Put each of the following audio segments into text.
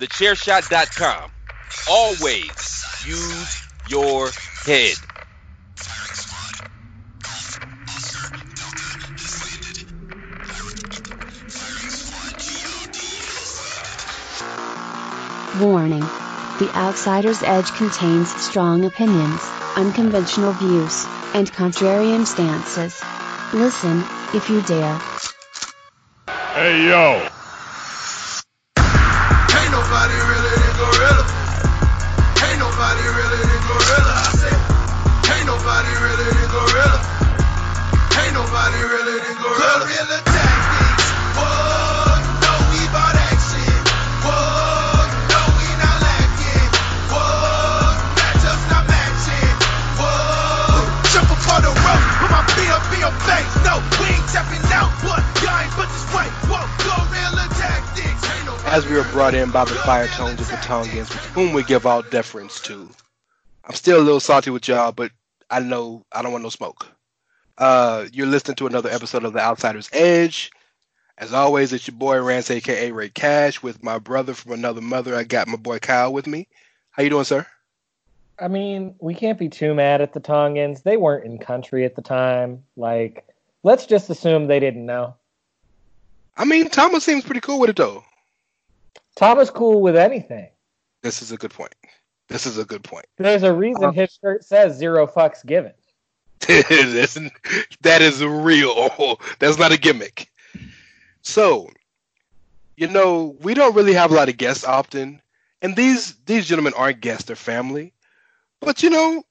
TheChairShot.com. Always use your head. Warning. The Outsider's Edge contains strong opinions, unconventional views, and contrarian stances. Listen, if you dare. Hey, yo! As we are brought in by the Firetones of the Tongans, whom we give all deference to. I'm still a little salty with y'all, but I know I don't want no smoke. You're listening to another episode of The Outsider's Edge. As always, it's your boy Rance, a.k.a. Ray Cash, with my brother from another mother. I got my boy Kyle with me. How you doing, sir? I mean, we can't be too mad at the Tongans. They weren't in country at the time. Like, let's just assume they didn't know. I mean, Thomas seems pretty cool with it, though. Thomas cool with anything. This is a good point. There's a reason his shirt says zero fucks given. That is real. That's not a gimmick. So, you know, we don't really have a lot of guests often. And these gentlemen aren't guests, they're family. But, you know,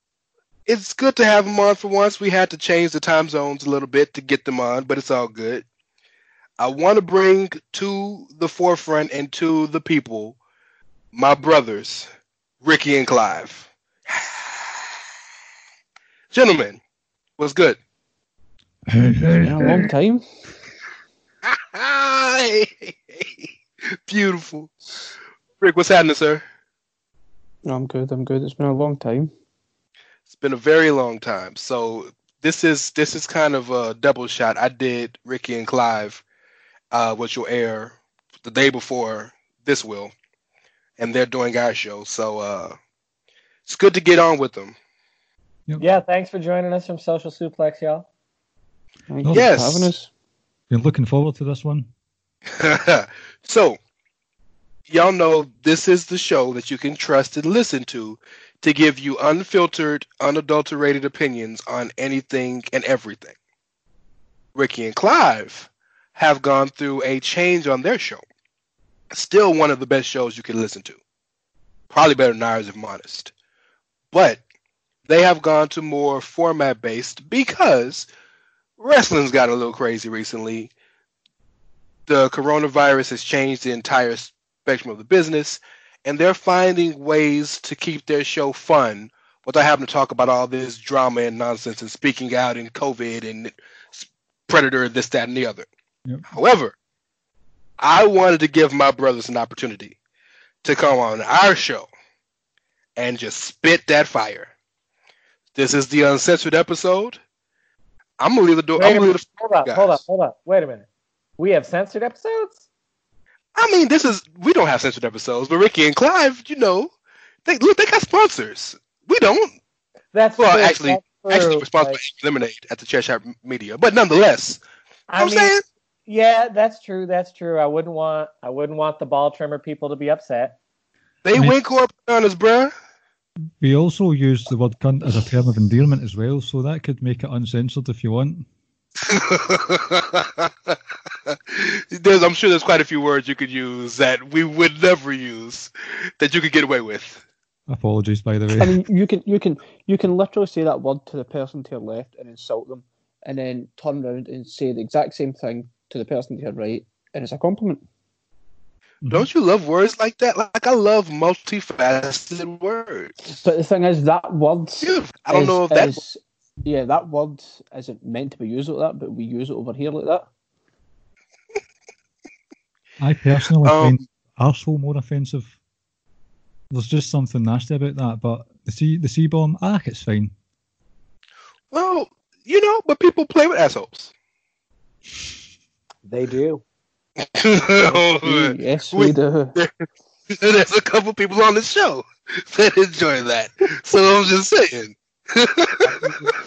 it's good to have them on for once. We had to change the time zones a little bit to get them on, but it's all good. I want to bring to the forefront and to the people, my brothers, Ricky and Clive. Gentlemen, what's good? Hey. Long time. Beautiful. Rick, what's happening, sir? I'm good. It's been a long time. It's been a very long time. So this is kind of a double shot. I did Ricky and Clive. Which will air the day before this will, and they're doing our show, so it's good to get on with them. Yep. Yeah, thanks for joining us from Social Suplex, y'all. Thank yes, you for having us. You're looking forward to this one. So, y'all know this is the show that you can trust and listen to give you unfiltered, unadulterated opinions on anything and everything. Ricky and Clive have gone through a change on their show. Still one of the best shows you can listen to. Probably better than ours, if I'm honest. But they have gone to more format-based because wrestling's got a little crazy recently. The coronavirus has changed the entire spectrum of the business, and they're finding ways to keep their show fun without having to talk about all this drama and nonsense and speaking out and COVID and Predator, this, that, and the other. Yep. However, I wanted to give my brothers an opportunity to come on our show and just spit that fire. This is the uncensored episode. I'm going to leave the door. Hold up. Wait a minute. We have censored episodes? I mean, we don't have censored episodes, but Ricky and Clive, you know, they got sponsors. We don't. Actually, we're sponsored by Lemonade at the Cheshire Media, but nonetheless, you know what I'm saying? Yeah, that's true. I wouldn't want the ball trimmer people to be upset. They win corporate honors, bruh. We also use the word cunt as a term of endearment as well, so that could make it uncensored if you want. I'm sure there's quite a few words you could use that we would never use that you could get away with. Apologies, by the way. I mean, you can literally say that word to the person to your left and insult them, and then turn around and say the exact same thing to the person to your right, and it's a compliment. Don't you love words like that? Like, I love multifaceted words. But the thing is, that word... that word isn't meant to be used like that, but we use it over here like that. I personally find arsehole more offensive. There's just something nasty about that, but the C-bomb, I think it's fine. Well, you know, but people play with assholes. They do. Yes, we do. There's a couple people on the show that enjoy that. So I'm just saying.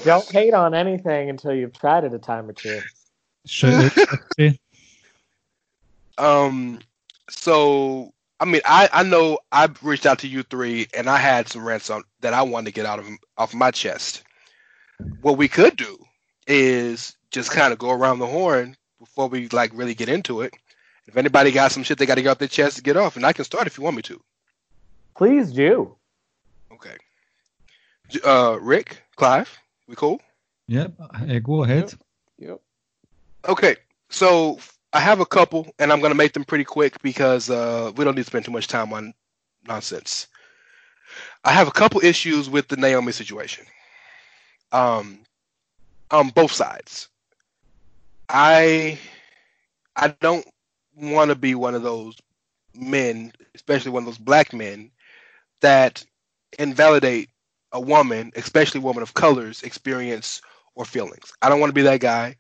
Don't hate on anything until you've tried it a time or two. Sure. So, I mean, I know I've reached out to you three, and I had some rants on that I wanted to get off my chest. What we could do is just kind of go around the horn before we like really get into it. If anybody got some shit they got to get off their chest to get off, and I can start if you want me to. Please do. Okay. Rick, Clive, we cool? Yep. Hey, go ahead. Yep. Okay. So I have a couple, and I'm going to make them pretty quick because we don't need to spend too much time on nonsense. I have a couple issues with the Naomi situation. On both sides. I don't want to be one of those men, especially one of those black men, that invalidate a woman, especially a woman of color's experience or feelings. I don't want to be that guy.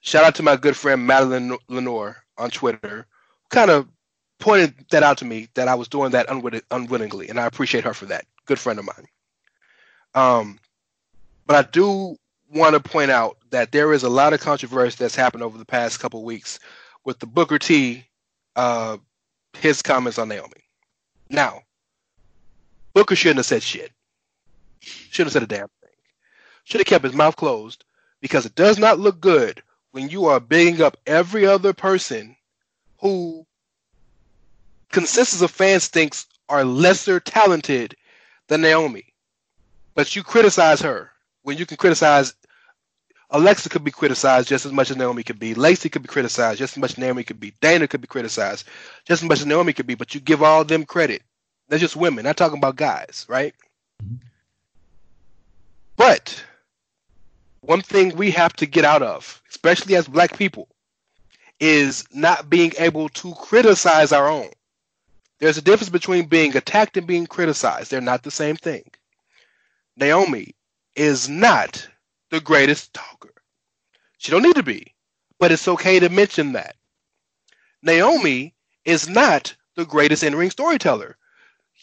Shout out to my good friend Madeline Lenore on Twitter, who kind of pointed that out to me that I was doing that unwittingly, and I appreciate her for that. Good friend of mine. But I do want to point out that there is a lot of controversy that's happened over the past couple of weeks with the Booker T, his comments on Naomi. Now, Booker shouldn't have said shit. Shouldn't have said a damn thing. Should have kept his mouth closed, because it does not look good when you are bigging up every other person who consensus of fans thinks are lesser talented than Naomi. But you criticize her. When you can criticize, Alexa could be criticized just as much as Naomi could be. Lacey could be criticized just as much as Naomi could be. Dana could be criticized just as much as Naomi could be. But you give all them credit. They're just women. Not talking about guys, right? But one thing we have to get out of, especially as black people, is not being able to criticize our own. There's a difference between being attacked and being criticized. They're not the same thing. Naomi is not the greatest talker. She don't need to be, but it's okay to mention that. Naomi is not the greatest in-ring storyteller.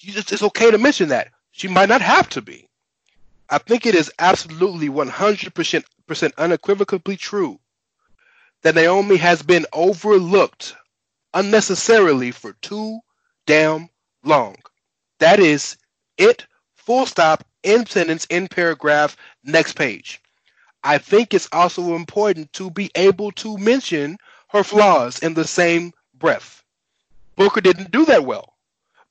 It's okay to mention that. She might not have to be. I think it is absolutely 100% unequivocally true that Naomi has been overlooked unnecessarily for too damn long. That is it. Full stop, end sentence, end paragraph, next page. I think it's also important to be able to mention her flaws in the same breath. Booker didn't do that well.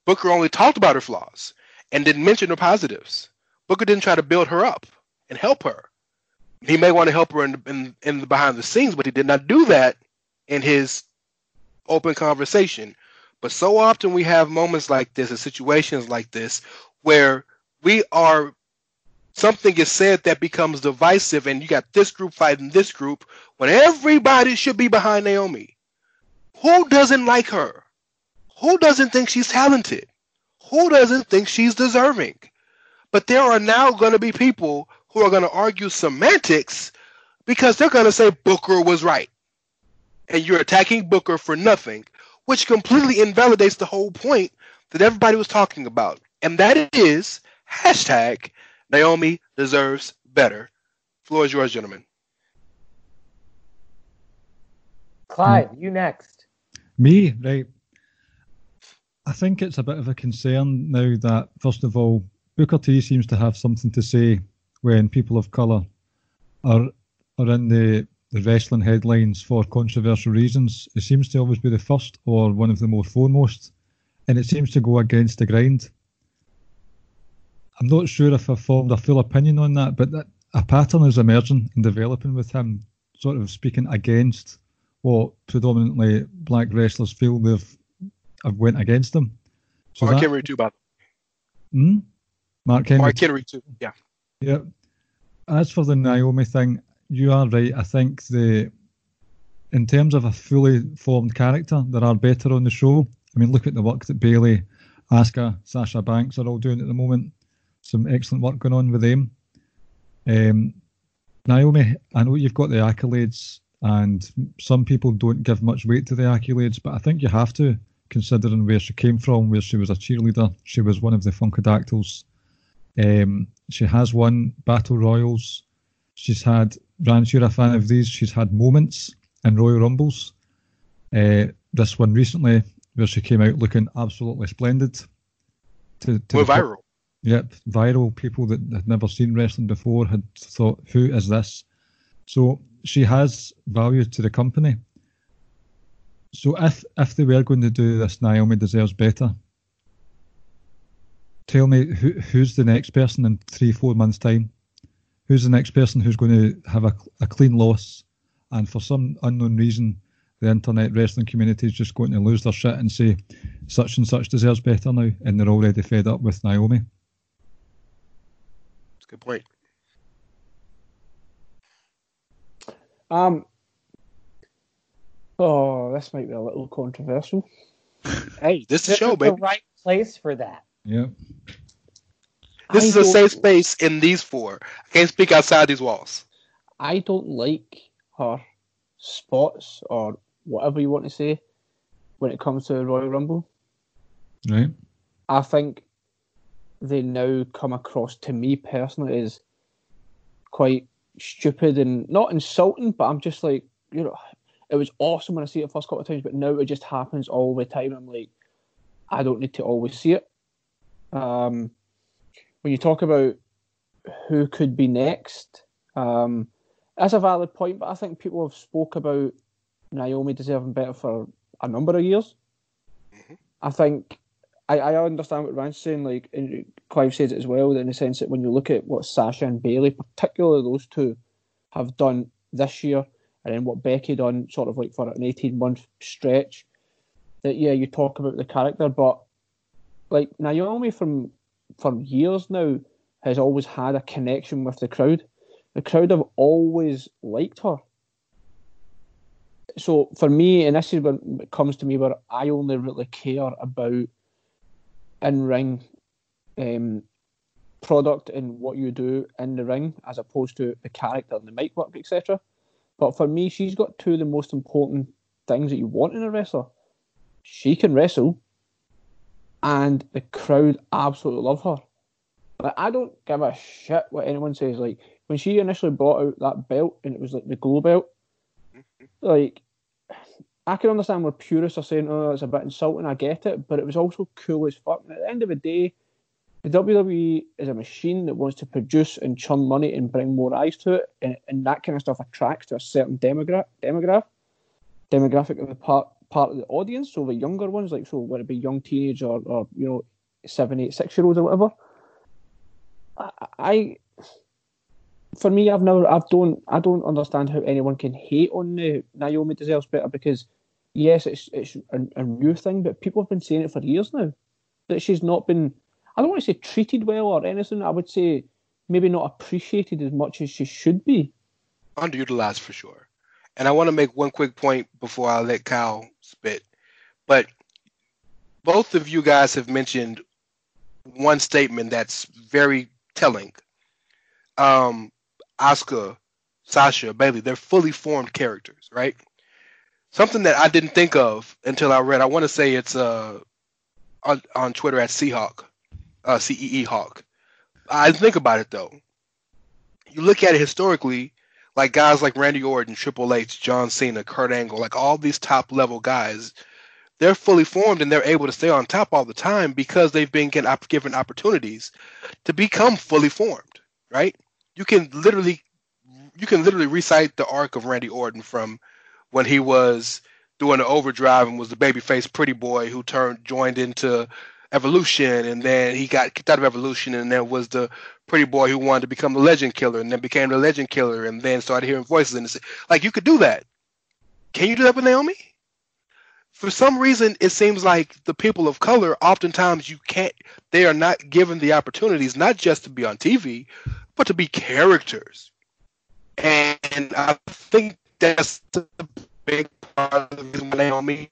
Booker only talked about her flaws and didn't mention her positives. Booker didn't try to build her up and help her. He may want to help her in the behind the scenes, but he did not do that in his open conversation. But so often we have moments like this and situations like this where something is said that becomes divisive, and you got this group fighting this group when everybody should be behind Naomi. Who doesn't like her? Who doesn't think she's talented? Who doesn't think she's deserving? But there are now going to be people who are going to argue semantics because they're going to say Booker was right. And you're attacking Booker for nothing, which completely invalidates the whole point that everybody was talking about. And that is hashtag Naomi deserves better. Floor is yours, gentlemen. Clive, you next. Me, right. I think it's a bit of a concern now that, first of all, Booker T seems to have something to say when people of colour are in the wrestling headlines for controversial reasons. It seems to always be the first or one of the more foremost, and it seems to go against the grind. I'm not sure if I've formed a full opinion on that, but that a pattern is emerging and developing with him sort of speaking against what predominantly black wrestlers feel they've went against them. So Mark Henry too, by the way. Mark Henry too, yeah. Yeah. As for the Naomi thing, you are right. I think in terms of a fully formed character, there are better on the show. I mean, look at the work that Bayley, Asuka, Sasha Banks are all doing at the moment. Some excellent work going on with them. Naomi, I know you've got the accolades, and some people don't give much weight to the accolades, but I think you have to, considering where she came from, where she was a cheerleader. She was one of the Funkadactyls. She has won Battle Royals. She's had, Rance, you're a fan of these, she's had moments in Royal Rumbles. This one recently, where she came out looking absolutely splendid. To viral. Yep, viral. People that had never seen wrestling before had thought, who is this? So she has value to the company. So if they were going to do this, Naomi deserves better. Tell me who's the next person in 3-4 months' time? Who's the next person who's going to have a clean loss? And for some unknown reason, the internet wrestling community is just going to lose their shit and say such and such deserves better now, and they're already fed up with Naomi. That's a good point. Oh, this might be a little controversial. Hey, this is show, baby. The right place for that. Yeah. This is a safe space in these four. I can't speak outside these walls. I don't like her spots or whatever you want to say when it comes to the Royal Rumble. Right. I think they now come across to me personally as quite stupid and not insulting, but I'm just like, you know, it was awesome when I see it the first couple of times, but now it just happens all the time. I'm like, I don't need to always see it. When you talk about who could be next, that's a valid point, but I think people have spoke about Naomi deserving better for a number of years. Mm-hmm. I think, I understand what Rand's saying, like, and Clive says it as well, in the sense that when you look at what Sasha and Bayley, particularly those two, have done this year, and then what Becky done sort of like for an 18-month stretch, that, yeah, you talk about the character, but like Naomi from years now has always had a connection with the crowd. The crowd have always liked her. So for me, and this is when it comes to me where I only really care about in-ring product and what you do in the ring as opposed to the character and the mic work, etc. But for me, she's got two of the most important things that you want in a wrestler. She can wrestle, and the crowd absolutely love her. But I don't give a shit what anyone says. Like, when she initially brought out that belt, and it was like the glow belt, like, I can understand where purists are saying, oh, it's a bit insulting, I get it, but it was also cool as fuck. And at the end of the day, the WWE is a machine that wants to produce and churn money and bring more eyes to it, and that kind of stuff attracts to a certain demographic of the part of the audience. So the younger ones, like, so whether it be young teenage or you know, 7, 8, 6-year-olds or whatever. I don't understand how anyone can hate on the Naomi deserves better, because yes, it's a new thing, but people have been saying it for years now that she's not been, I don't want to say treated well or anything. I would say maybe not appreciated as much as she should be. Underutilized for sure. And I want to make one quick point before I let Kyle spit. But both of you guys have mentioned one statement that's very telling. Asuka, Sasha, Bayley, they're fully formed characters, right? Something that I didn't think of until I read, I want to say it's on Twitter at Seahawk, C-E-E Hawk. I think about it, though. You look at it historically, like guys like Randy Orton, Triple H, John Cena, Kurt Angle, like all these top-level guys, they're fully formed and they're able to stay on top all the time because they've been given opportunities to become fully formed, right? You can literally recite the arc of Randy Orton from when he was doing the overdrive and was the babyface pretty boy who joined into Evolution, and then he got kicked out of Evolution, and then was the pretty boy who wanted to become the legend killer, and then became the legend killer, and then started hearing voices. And it's like, you could do that. Can you do that with Naomi? For some reason, it seems like the people of color, oftentimes you can't, they are not given the opportunities, not just to be on TV, but to be characters. And I think that's a big part of the reason why Naomi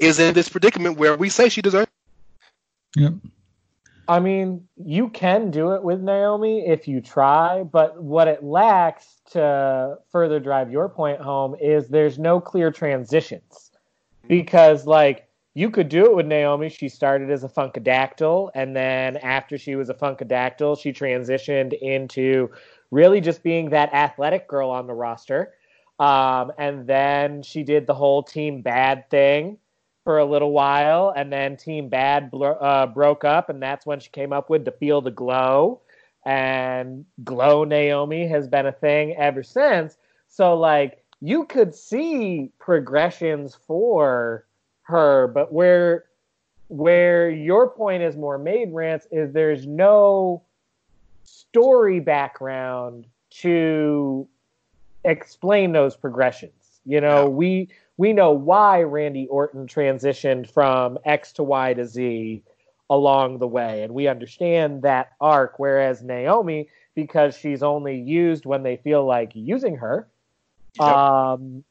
is in this predicament where we say she deserves it. Yep. I mean, you can do it with Naomi if you try, but what it lacks, to further drive your point home, is there's no clear transitions. Because, like, you could do it with Naomi. She started as a Funkadactyl, and then after she was a Funkadactyl, she transitioned into really just being that athletic girl on the roster. And then she did the whole Team Bad thing for a little while, and then Team Bad broke up, and that's when she came up with To Feel the Glow. And Glow Naomi has been a thing ever since. So, like, you could see progressions for her, but where your point is more made, Rance, is there's no story background to explain those progressions. You know, we know why Randy Orton transitioned from X to Y to Z along the way, and we understand that arc, whereas Naomi, because she's only used when they feel like using her, doesn't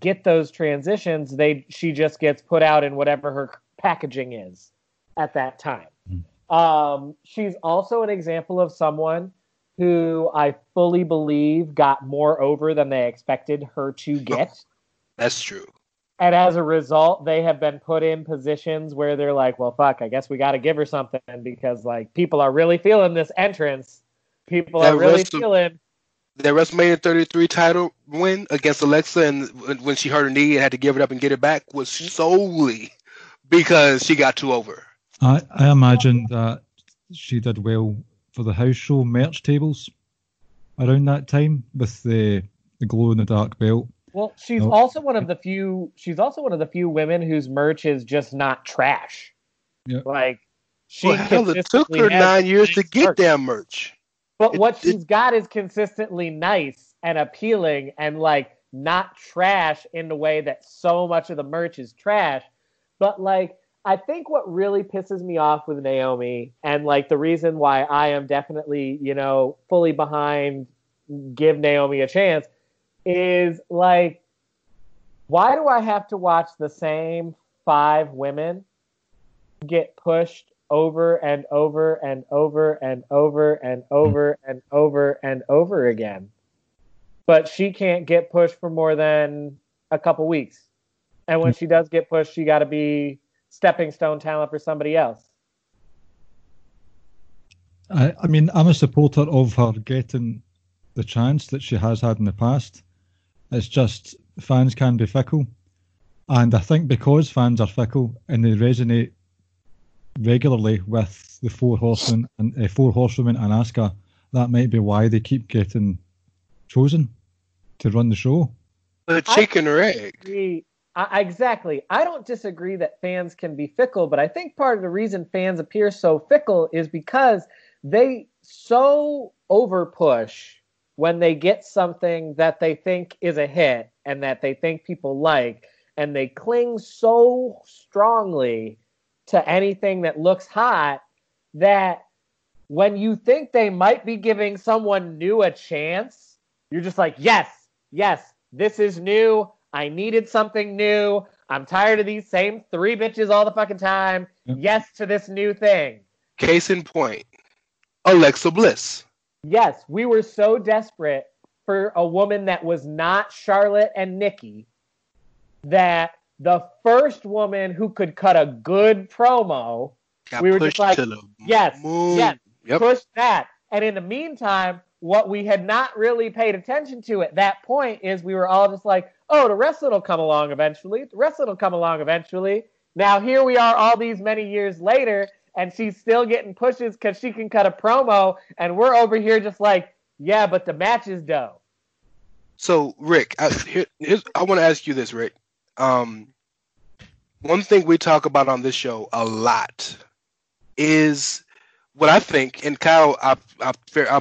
get those transitions. She just gets put out in whatever her packaging is at that time. She's also an example of someone who I fully believe got more over than they expected her to get. That's true. And as a result, they have been put in positions where they're like, well, fuck, I guess we got to give her something because, like, people are really feeling this entrance. People are really feeling... Their WrestleMania 33 title win against Alexa, and when she hurt her knee and had to give it up and get it back, was solely because she got too over. I imagine that she did well for the house show merch tables around that time with the glow in the dark belt. Well, she's also one of the few women whose merch is just not trash. Yeah. Like, it took her 9 years to get that merch. But what she's got is consistently nice and appealing and, like, not trash in the way that so much of the merch is trash. But, like, I think what really pisses me off with Naomi, and, like, the reason why I am definitely, you know, fully behind give Naomi a chance, is, like, why do I have to watch the same 5 women get pushed over and over and over and over and over and over and over again? But she can't get pushed for more than a couple weeks. And when she does get pushed, she got to be stepping stone talent for somebody else. I mean, I'm a supporter of her getting the chance that she has had in the past. It's just fans can be fickle. And I think because fans are fickle and they resonate regularly with the four horsewomen and Asuka, that might be why they keep getting chosen to run the show. The chicken or egg. Exactly. I don't disagree that fans can be fickle, but I think part of the reason fans appear so fickle is because they so overpush when they get something that they think is a hit and that they think people like, and they cling so strongly to anything that looks hot, that when you think they might be giving someone new a chance, you're just like, yes, this is new. I needed something new. I'm tired of these same 3 bitches all the fucking time. Yes to this new thing. Case in point, Alexa Bliss. Yes, we were so desperate for a woman that was not Charlotte and Nikki that the first woman who could cut a good promo, we were just like, yes, yes, push that. And in the meantime, what we had not really paid attention to at that point is we were all just like, oh, the wrestling will come along eventually. The wrestling will come along eventually. Now here we are all these many years later, and she's still getting pushes because she can cut a promo, and we're over here just like, yeah, but the match is dope. So, Rick, I want to ask you this, Rick. One thing we talk about on this show a lot is what I think, and Kyle, I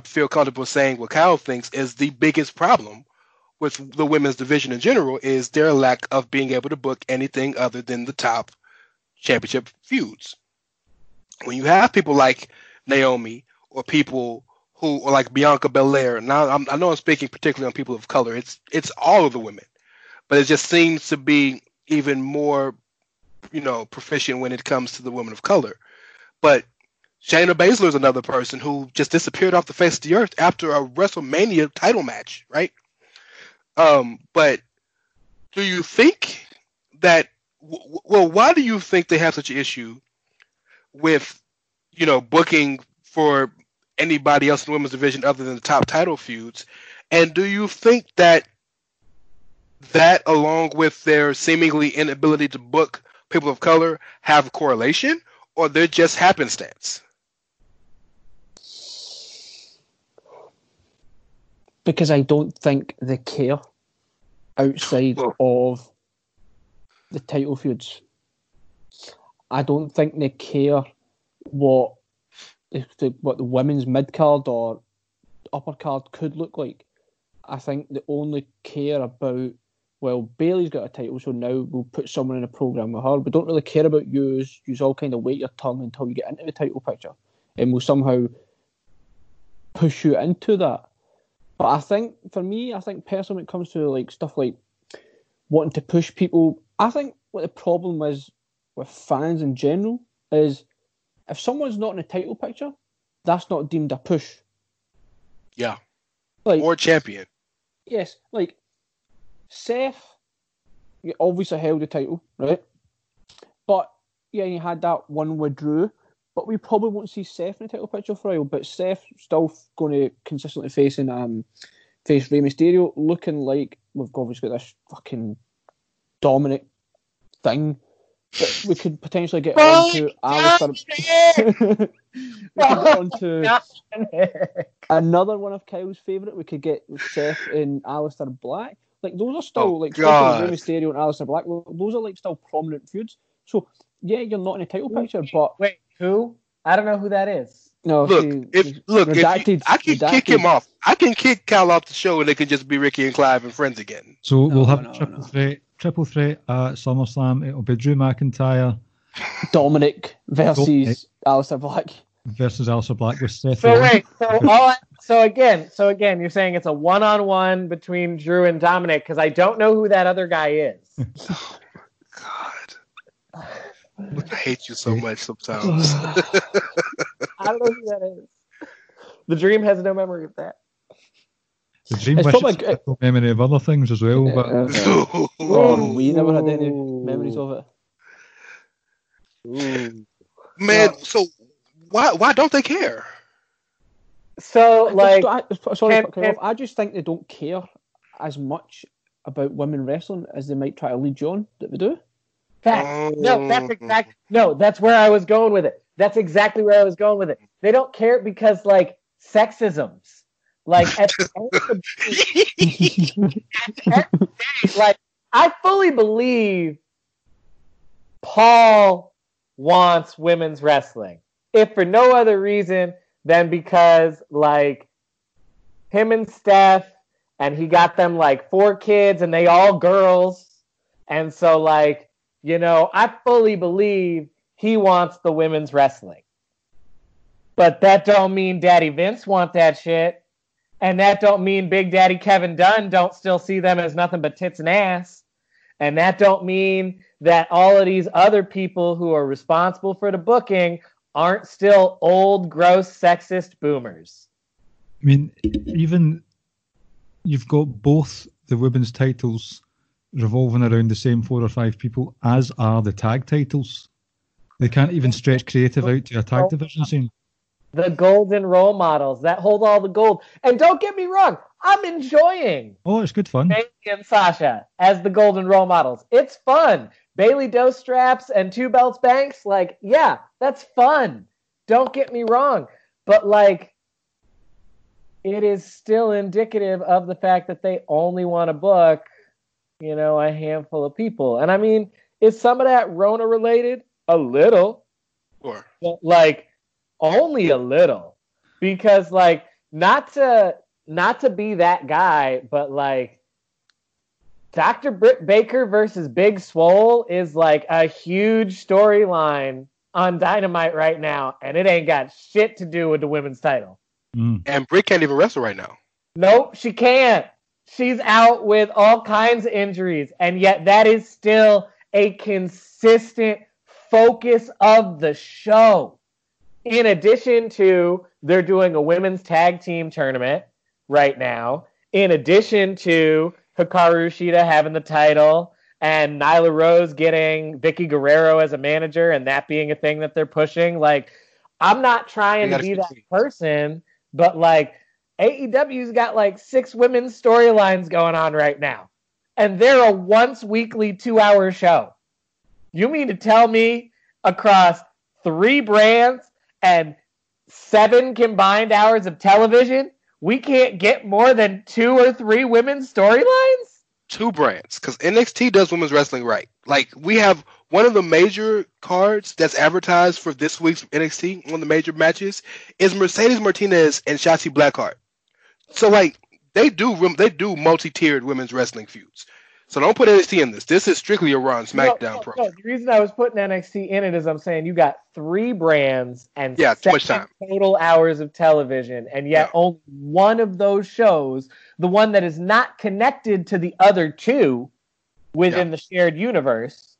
feel comfortable saying what Kyle thinks is the biggest problem with the women's division in general is their lack of being able to book anything other than the top championship feuds. When you have people like Naomi or people who are like Bianca Belair, now I know I'm speaking particularly on people of color. It's all of the women, but it just seems to be even more, proficient when it comes to the women of color. But Shayna Baszler is another person who just disappeared off the face of the earth after a WrestleMania title match, right? But do you think that, why do you think they have such an issue with, booking for anybody else in the women's division other than the top title feuds? And do you think that along with their seemingly inability to book people of color have correlation, or they're just happenstance? Because I don't think they care outside of the title feuds. I don't think they care what the women's mid card or upper card could look like. I think they only care about, well, Bayley's got a title, so now we'll put someone in a program with her. We don't really care about yous. Yous all kind of wait your turn until you get into the title picture, and we'll somehow push you into that. But I think, for me, personally, when it comes to like stuff like wanting to push people, I think what the problem is with fans in general is if someone's not in a title picture, that's not deemed a push. Yeah. Like, or champion. Yes. Like, Seth, you obviously held the title, right? But, yeah, you had that one with Drew. But we probably won't see Seth in the title picture for a while. But Seth's still going to consistently face Rey Mysterio, looking like we've obviously got this fucking dominant thing that we could potentially get onto Alistair. Another one of Kyle's favourite. We could get Seth and Alistair Black. Like those are still Rey Mysterio and Alistair Black. Those are like still prominent feuds. So yeah, you're not in the title picture, but wait. Who? I don't know who that is. No, I can kick him off. I can kick Kyle off the show, and it can just be Ricky and Clive and friends again. So we'll have a triple threat at SummerSlam. It'll be Drew McIntyre, Dominic versus Alistair Black. With Seth. So again, you're saying it's a one-on-one between Drew and Dominic because I don't know who that other guy is. Oh my God. I hate you so much sometimes. I don't know who that is. The dream has no memory of that. The dream has no memory of other things as well. But we never had any memories of it. Ooh. Man, so why don't they care? So I just think they don't care as much about women wrestling as they might try to lead you on that they do. That's where I was going with it. That's exactly where I was going with it. They don't care because, like, sexisms. Like, at the end of the day, like, I fully believe Paul wants women's wrestling. If for no other reason than because, like, him and Steph, and he got them, like, 4 kids, and they all girls. And so, like, I fully believe he wants the women's wrestling. But that don't mean Daddy Vince want that shit. And that don't mean Big Daddy Kevin Dunn don't still see them as nothing but tits and ass. And that don't mean that all of these other people who are responsible for the booking aren't still old, gross, sexist boomers. I mean, even you've got both the women's titles revolving around the same four or five people, as are the tag titles. They can't even stretch creative out to a tag division scene. The golden role models that hold all the gold. And don't get me wrong, I'm enjoying. Oh, it's good fun. Bayley and Sasha as the golden role models. It's fun. Bayley dose straps and two belts Banks. Like, yeah, that's fun. Don't get me wrong. But, like, it is still indicative of the fact that they only want to book, you know, a handful of people. And, I mean, is some of that Rona related? A little. Sure. But, like, only a little. Because, like, not to be that guy, but, like, Dr. Britt Baker versus Big Swole is, like, a huge storyline on Dynamite right now, and it ain't got shit to do with the women's title. Mm. And Britt can't even wrestle right now. Nope, she can't. She's out with all kinds of injuries, and yet that is still a consistent focus of the show. In addition to they're doing a women's tag team tournament right now, in addition to Hikaru Shida having the title and Nyla Rose getting Vicky Guerrero as a manager and that being a thing that they're pushing. Like, I'm not trying to be that person, but, like, AEW's got, like, 6 women's storylines going on right now. And they're a once-weekly 2-hour show. You mean to tell me across 3 brands and 7 combined hours of television, we can't get more than 2 or 3 women's storylines? 2 brands, because NXT does women's wrestling right. Like, we have one of the major cards that's advertised for this week's NXT, one of the major matches, is Mercedes Martinez and Shotzi Blackheart. So, like, they do multi-tiered women's wrestling feuds. So don't put NXT in this. This is strictly a Raw and SmackDown program. No, the reason I was putting NXT in it is I'm saying you got 3 brands and 7 total hours of television, and yet only one of those shows, the one that is not connected to the other 2 within the shared universe,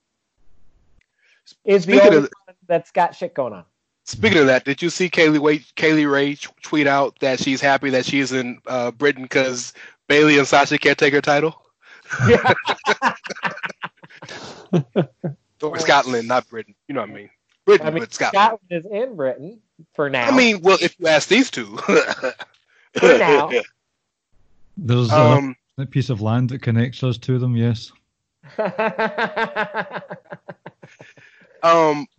is the only one that's got shit going on. Speaking of that, did you see Kaylee Ray tweet out that she's happy that she's in Britain because Bayley and Sasha can't take her title? Yeah. Scotland, not Britain. You know what I mean? Britain, I mean, but Scotland. Scotland is in Britain for now. I mean, well, if you ask these two, for now, there's a piece of land that connects us to them. Yes.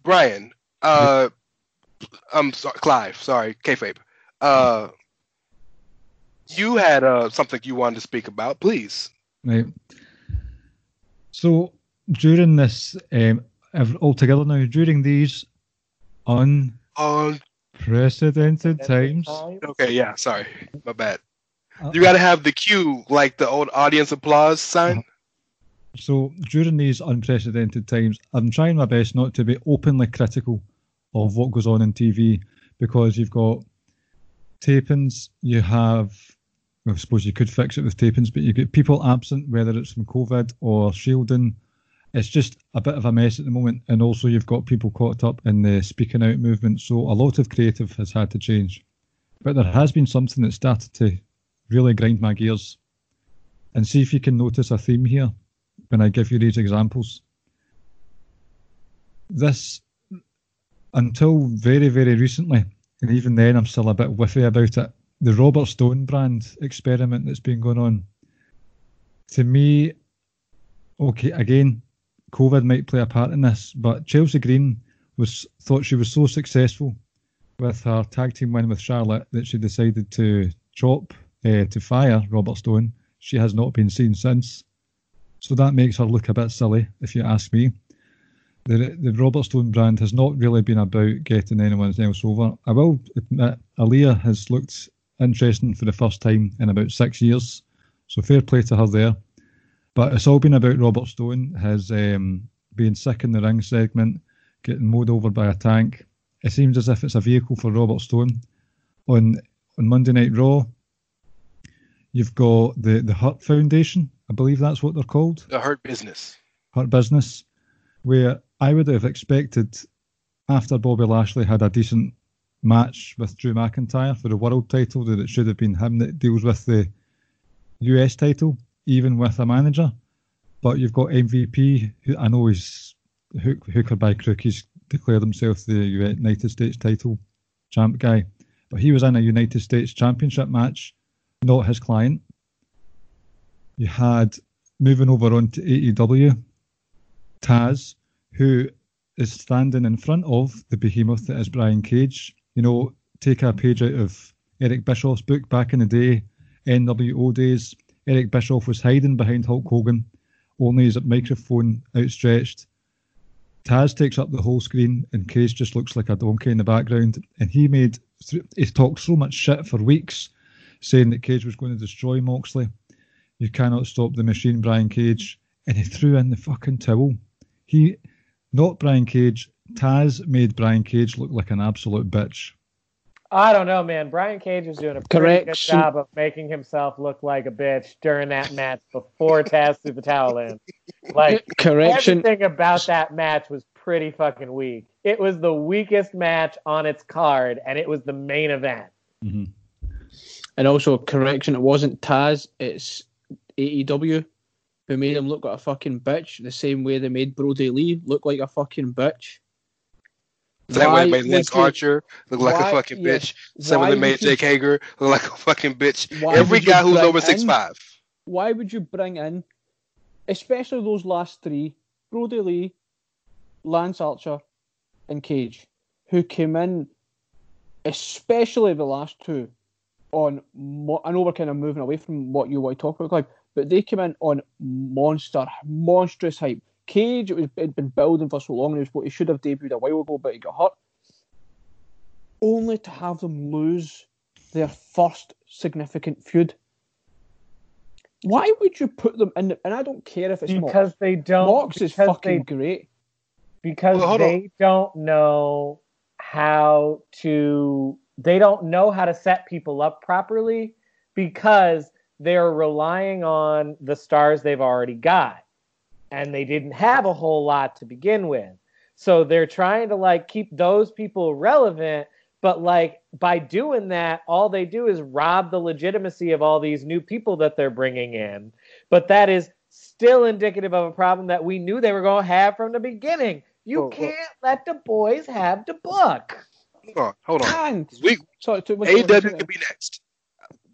Brian. I'm sorry, Clive. Sorry, kayfabe. You had something you wanted to speak about, please. Right. So during this, all together now, during these unprecedented times. Okay, yeah, sorry, my bad. You got to have the cue, like the old audience applause sign. So during these unprecedented times, I'm trying my best not to be openly critical of what goes on in TV, because you've got tapings, you have. I suppose you could fix it with tapings, but you get people absent, whether it's from COVID or shielding. It's just a bit of a mess at the moment. And also you've got people caught up in the speaking out movement. So a lot of creative has had to change. But there has been something that started to really grind my gears. And see if you can notice a theme here when I give you these examples. This, until very, very recently, and even then I'm still a bit whiffy about it, the Robert Stone brand experiment that's been going on. To me, okay, again, COVID might play a part in this, but Chelsea Green thought she was so successful with her tag team win with Charlotte that she decided to fire Robert Stone. She has not been seen since. So that makes her look a bit silly, if you ask me. The Robert Stone brand has not really been about getting anyone else over. I will admit, Aaliyah has looked interesting for the first time in about 6 years, so fair play to her there. But it's all been about Robert Stone, his being sick in the ring segment, getting mowed over by a tank. It seems as if it's a vehicle for Robert Stone. On Monday Night Raw, you've got the Hurt Foundation, I believe that's what they're called. The Hurt Business. Hurt Business, where I would have expected after Bobby Lashley had a decent match with Drew McIntyre for the world title, that it should have been him that deals with the US title, even with a manager. But you've got MVP, who I know is hooker by crook, he's declared himself the United States title champ guy, but he was in a United States Championship match, not his client. You had, moving over on to AEW, Taz, who is standing in front of the behemoth that is Brian Cage. You know, take a page out of Eric Bischoff's book back in the day, NWO days. Eric Bischoff was hiding behind Hulk Hogan, only his microphone outstretched. Taz takes up the whole screen and Cage just looks like a donkey in the background. And he talked so much shit for weeks, saying that Cage was going to destroy Moxley. You cannot stop the machine, Brian Cage. And he threw in the fucking towel. Not Brian Cage. Taz made Brian Cage look like an absolute bitch. I don't know, man. Brian Cage was doing a pretty good job of making himself look like a bitch during that match before Taz threw the towel in. Like, everything about that match was pretty fucking weak. It was the weakest match on its card, and it was the main event. Mm-hmm. And also, correction, it wasn't Taz, it's AEW, who made him look like a fucking bitch, the same way they made Brodie Lee look like a fucking bitch. That way it made Lance Archer look like a fucking bitch. Same way they made Jake Hager look like a fucking bitch. Every guy who's over 6'5". Why would you bring in, especially those last three, Brodie Lee, Lance Archer, and Cage, who came in, especially the last two, on... I know we're kind of moving away from what you want to talk about, Clive, but they came in on monstrous hype. Cage, it'd been building for so long, and it was what he should have debuted a while ago, but he got hurt. Only to have them lose their first significant feud. Why would you put them in? And I don't care if it's Mox. Because they don't. Mox is fucking great. Because they don't know how to. They don't know how to set people up properly because they're relying on the stars they've already got. And they didn't have a whole lot to begin with. So they're trying to, like, keep those people relevant. But, like, by doing that, all they do is rob the legitimacy of all these new people that they're bringing in. But that is still indicative of a problem that we knew they were going to have from the beginning. You can't let the boys have the book. Hold on. AEW could be next.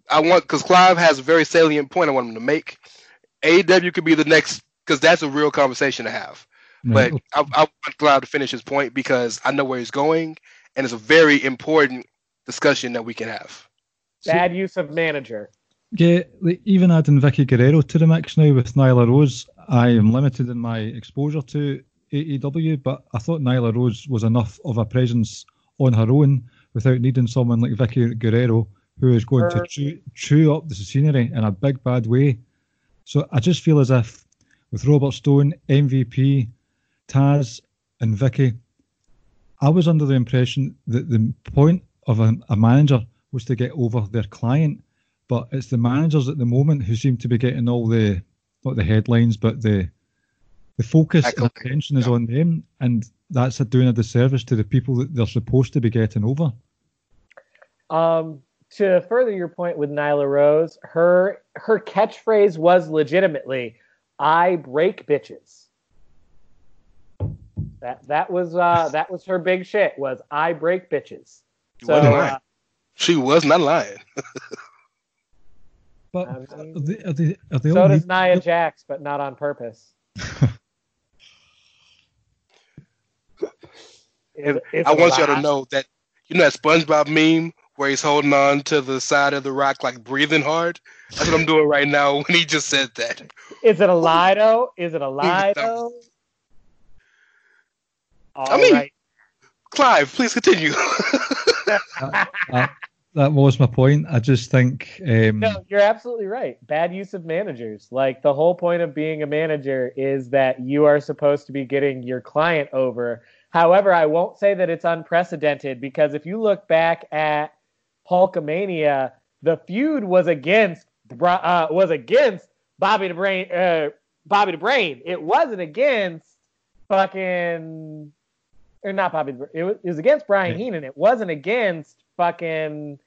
Because Clive has a very salient point I want him to make. AEW could be the next... Because that's a real conversation to have. No. But I want Clive to finish his point because I know where he's going, and it's a very important discussion that we can have. Bad use of manager. Yeah, even adding Vicky Guerrero to the mix now with Nyla Rose, I am limited in my exposure to AEW, but I thought Nyla Rose was enough of a presence on her own without needing someone like Vicky Guerrero, who is going to chew up the scenery in a big, bad way. So I just feel as if with Robert Stone, MVP, Taz, and Vicky, I was under the impression that the point of a manager was to get over their client, but it's the managers at the moment who seem to be getting all the, not the headlines, but the focus and attention is on them, and that's doing a disservice to the people that they're supposed to be getting over. To further your point with Nyla Rose, her catchphrase was legitimately, "I break bitches." That was her big shit. Was "I break bitches." She was not lying. But I mean, are they so does Nia Jax, but not on purpose. I want y'all to know that that SpongeBob meme where he's holding on to the side of the rock like breathing hard. That's what I'm doing right now when he just said that. Is it a lie, though? Right. Clive, please continue. That was my point. I just think... No, you're absolutely right. Bad use of managers. Like, the whole point of being a manager is that you are supposed to be getting your client over. However, I won't say that it's unprecedented, because if you look back at Hulkamania... the feud was against Bobby the Brain. It wasn't against fucking or not Bobby, it was against Brian Heenan. It wasn't against fucking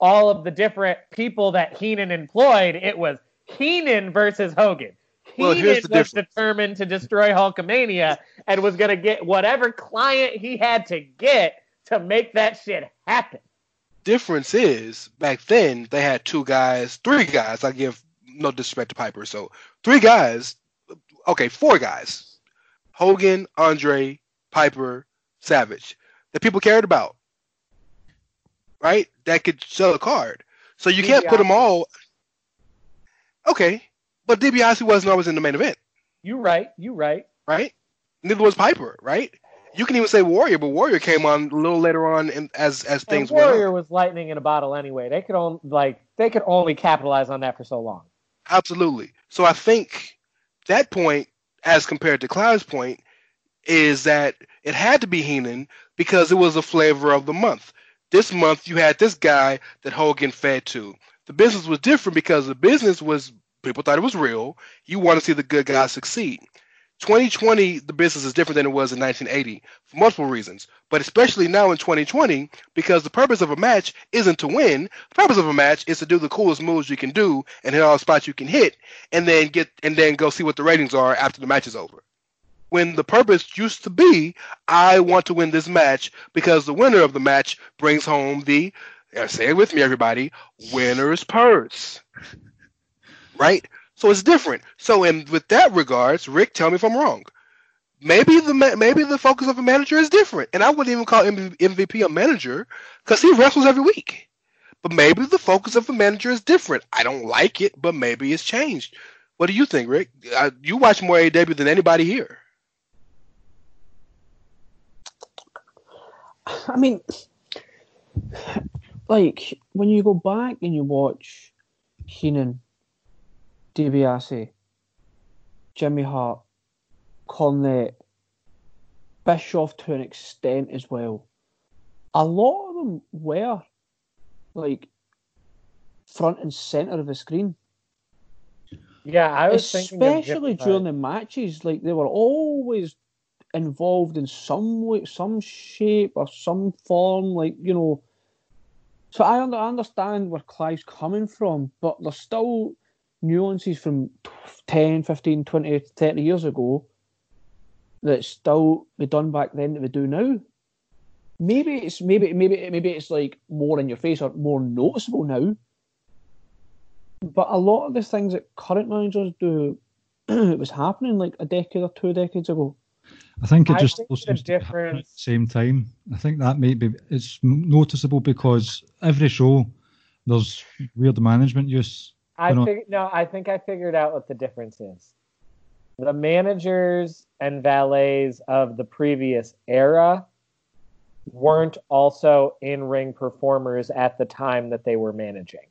all of the different people that Heenan employed. It was Heenan versus Hogan. Heenan was determined to destroy Hulkamania and was going to get whatever client he had to get to make that shit happen. Difference is, back then, they had three guys. I give no disrespect to Piper. So, four guys. Hogan, Andre, Piper, Savage. That people cared about. Right? That could sell a card. So, you can't put them all... Okay. But DiBiase wasn't always in the main event. You're right. Right? Neither was Piper, right? You can even say Warrior, but Warrior came on a little later on as things went on. Warrior was lightning in a bottle anyway. They could only capitalize on that for so long. Absolutely. So I think that point, as compared to Clive's point, is that it had to be Heenan because it was the flavor of the month. This month you had this guy that Hogan fed to. The business was different because the business was... People thought it was real. You want to see the good guys succeed. 2020, the business is different than it was in 1980 for multiple reasons, but especially now in 2020 because the purpose of a match isn't to win. The purpose of a match is to do the coolest moves you can do and hit all the spots you can hit, and then go see what the ratings are after the match is over. When the purpose used to be, I want to win this match because the winner of the match brings home the, say it with me, everybody, winner's purse. Right? So it's different. So in with that regards, Rick, tell me if I'm wrong. Maybe the focus of a manager is different. And I wouldn't even call MVP a manager because he wrestles every week. But maybe the focus of a manager is different. I don't like it, but maybe it's changed. What do you think, Rick? You watch more AEW than anybody here. I mean, like, when you go back and you watch Heenan, DiBiase, Jimmy Hart, Cornette, Bischoff to an extent as well. A lot of them were like front and centre of the screen. Yeah, I was especially during the matches, like they were always involved in some way, some shape or some form, like, you know. So I understand where Clive's coming from, but they're still nuances from 10, 15, 20, 30 years ago that still be done back then that we do now. Maybe it's like more in your face or more noticeable now. But a lot of the things that current managers do, it was happening like a decade or two decades ago. I think it just all seems to happen at the same time. I think that maybe it's noticeable because every show there's weird management use. I think I figured out what the difference is. The managers and valets of the previous era weren't also in-ring performers at the time that they were managing.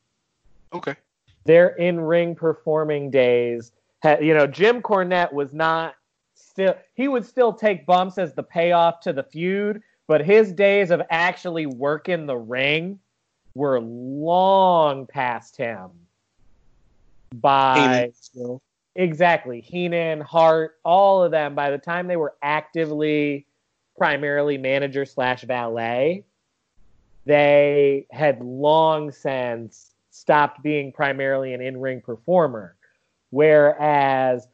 Okay. Their in-ring performing days, Jim Cornette was not still... He would still take bumps as the payoff to the feud, but his days of actually working the ring were long past him. By Heenan. Exactly Heenan, Hart, all of them. By the time they were actively, primarily manager/valet, they had long since stopped being primarily an in-ring performer. Whereas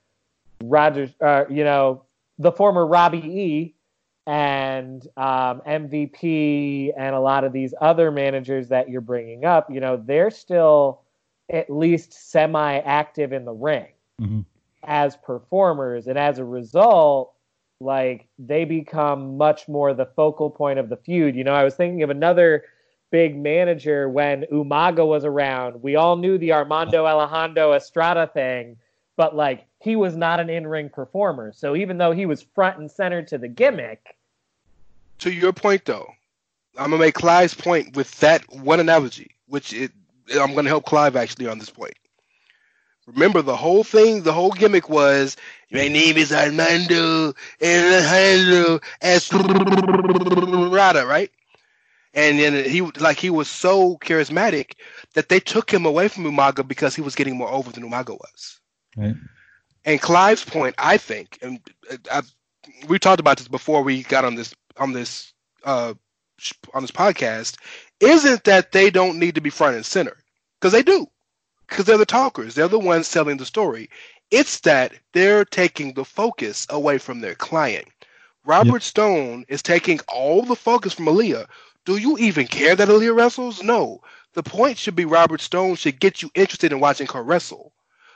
Rogers, the former Robbie E and MVP and a lot of these other managers that you're bringing up, they're still at least semi-active in the ring as performers. And as a result, like, they become much more the focal point of the feud. I was thinking of another big manager when Umaga was around. We all knew the Armando Alejandro Estrada thing, but, like, he was not an in-ring performer. So even though he was front and center to the gimmick... To your point, though, I'm going to make Clive's point with that one analogy, which it... I'm going to help Clive actually on this point. Remember, the whole gimmick was, my name is Armando Alejandro Estrada, right? And then he was so charismatic that they took him away from Umaga because he was getting more over than Umaga was. Right. And Clive's point, I think, and we talked about this before we got on this on this podcast isn't that they don't need to be front and center, because they do, because they're the talkers. They're the ones telling the story. It's that they're taking the focus away from their client. Robert Stone is taking all the focus from Aaliyah. Do you even care that Aaliyah wrestles? No. The point should be Robert Stone should get you interested in watching her wrestle.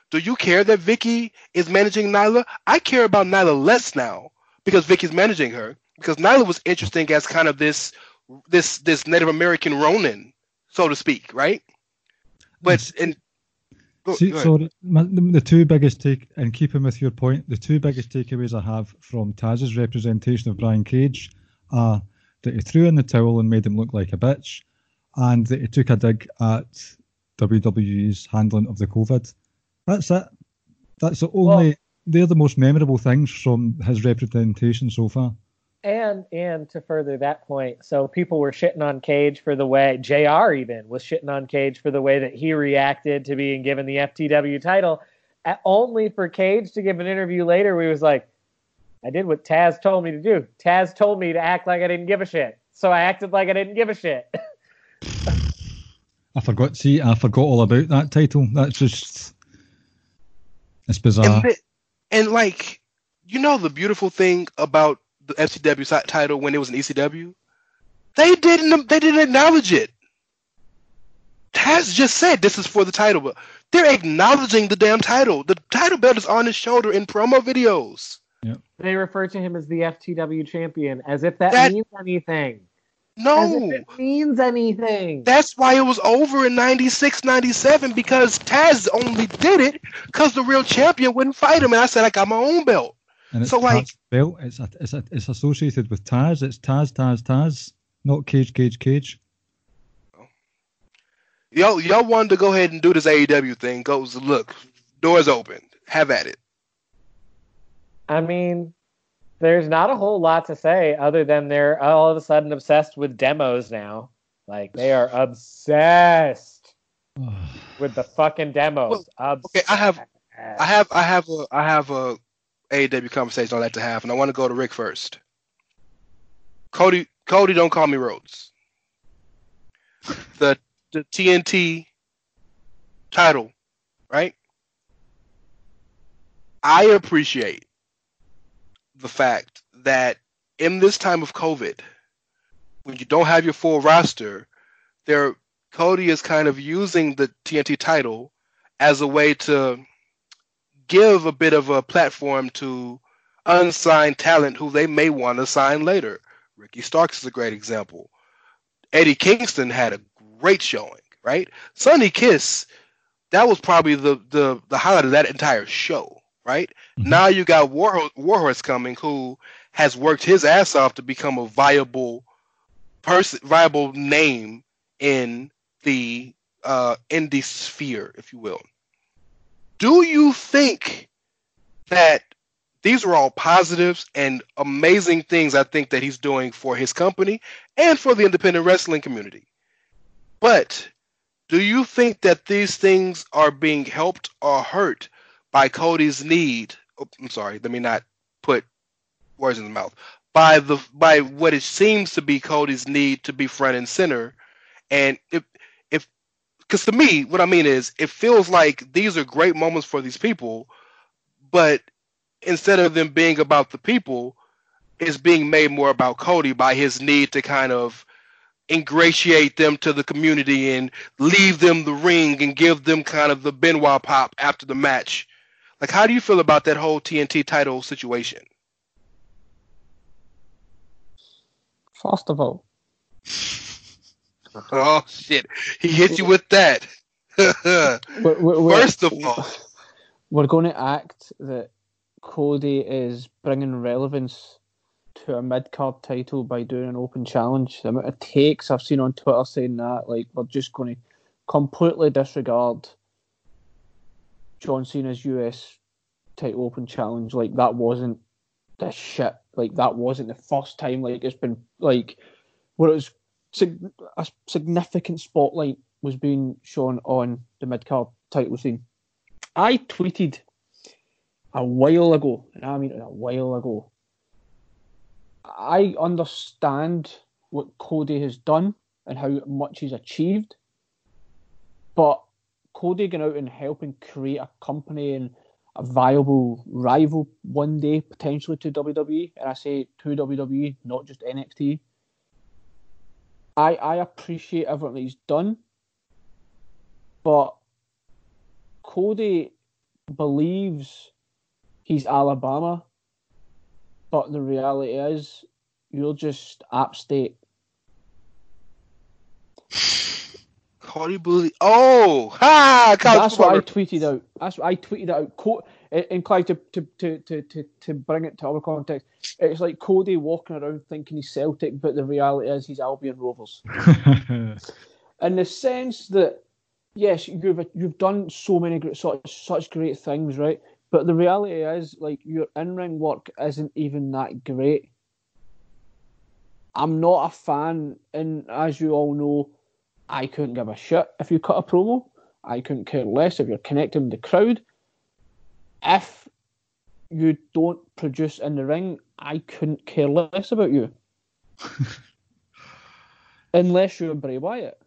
Do you care that Vicky is managing Nyla? I care about Nyla less now because Vicky's managing her, because Nyla was interesting as kind of this Native American Ronin, so to speak, right? But and the two biggest take, and keeping with your point, the two biggest takeaways I have from Taz's representation of Brian Cage are that he threw in the towel and made him look like a bitch, and that he took a dig at WWE's handling of the COVID. That's it. That's the only. Well, they're the most memorable things from his representation so far. And to further that point, so people were shitting on Cage for the way JR even was shitting on Cage for the way that he reacted to being given the FTW title, only for Cage to give an interview later where he was like, I did what Taz told me to do. Taz told me to act like I didn't give a shit. So I acted like I didn't give a shit. I forgot all about that title. That's just, it's bizarre. And like, you know the beautiful thing about the FCW title when it was an ECW? They didn't acknowledge it. Taz just said this is for the title, but they're acknowledging the damn title. The title belt is on his shoulder in promo videos. Yep. They refer to him as the FTW champion, as if that means anything. No. As if it means anything. That's why it was over in 96, 97, because Taz only did it because the real champion wouldn't fight him, and I said, I got my own belt. And it's so, like, Taz's belt, it's associated with Taz. It's Taz, not Cage. Y'all wanted to go ahead and do this AEW thing. Goes, look, door's open. Have at it. I mean, there's not a whole lot to say other than they're all of a sudden obsessed with demos now. Like, they are obsessed with the fucking demos. Well, okay, I have a AEW conversation I'd like to have, and I want to go to Rick first. Cody, don't call me Rhodes. The TNT title, right? I appreciate the fact that in this time of COVID, when you don't have your full roster, Cody is kind of using the TNT title as a way to give a bit of a platform to unsigned talent who they may want to sign later. Ricky Starks is a great example. Eddie Kingston had a great showing, right? Sonny Kiss, that was probably the highlight of that entire show. Right? Mm-hmm. Now you got Warhorse coming, who has worked his ass off to become a viable person, viable name in the indie sphere, if you will. Do you think that these are all positives and amazing things I think that he's doing for his company and for the independent wrestling community? But do you think that these things are being helped or hurt by Cody's need, let me not put words in the mouth, by what it seems to be Cody's need to be front and center? And if, because to me, what I mean is, it feels like these are great moments for these people, but instead of them being about the people, it's being made more about Cody by his need to kind of ingratiate them to the community and leave them the ring and give them kind of the Benoit pop after the match. Like, how do you feel about that whole TNT title situation? First of all. Oh, shit. He hit you with that. First of all. We're going to act that Cody is bringing relevance to a mid-card title by doing an open challenge. The amount of takes I've seen on Twitter saying that, like, we're just going to completely disregard John Cena's US title open challenge, like that wasn't the shit, like that wasn't the first time, like it's been, like where it was a significant spotlight was being shown on the mid-card title scene. I tweeted a while ago, and I mean a while ago, I understand what Cody has done and how much he's achieved, but Cody going out and helping create a company and a viable rival one day, potentially, to WWE, and I say to WWE, not just NXT. I appreciate everything he's done, but Cody believes he's Alabama, but the reality is you're just App State. Cody believes. Oh, ha! That's what I tweeted out. And Clive, to bring it to other context, it's like Cody walking around thinking he's Celtic, but the reality is he's Albion Rovers. In the sense that, yes, you've done so many great, such great things, right? But the reality is, like, your in-ring work isn't even that great. I'm not a fan, and as you all know, I couldn't give a shit if you cut a promo. I couldn't care less if you're connecting with the crowd. If you don't produce in the ring, I couldn't care less about you. Unless you're Bray Wyatt.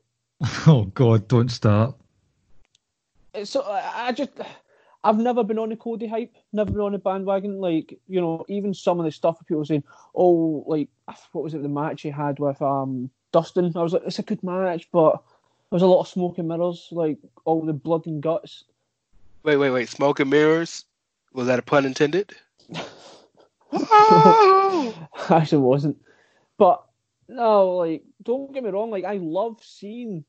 Oh, God, don't start. So, I've never been on the Cody hype, never been on the bandwagon. Like, you know, even some of the stuff people saying, oh, like, what was it, the match he had with Dustin? I was like, it's a good match, but there was a lot of smoke and mirrors, like, all the blood and guts. Wait. Smoke and mirrors? Was that a pun intended? Actually, wasn't. But, no, like, don't get me wrong. Like, I love seeing,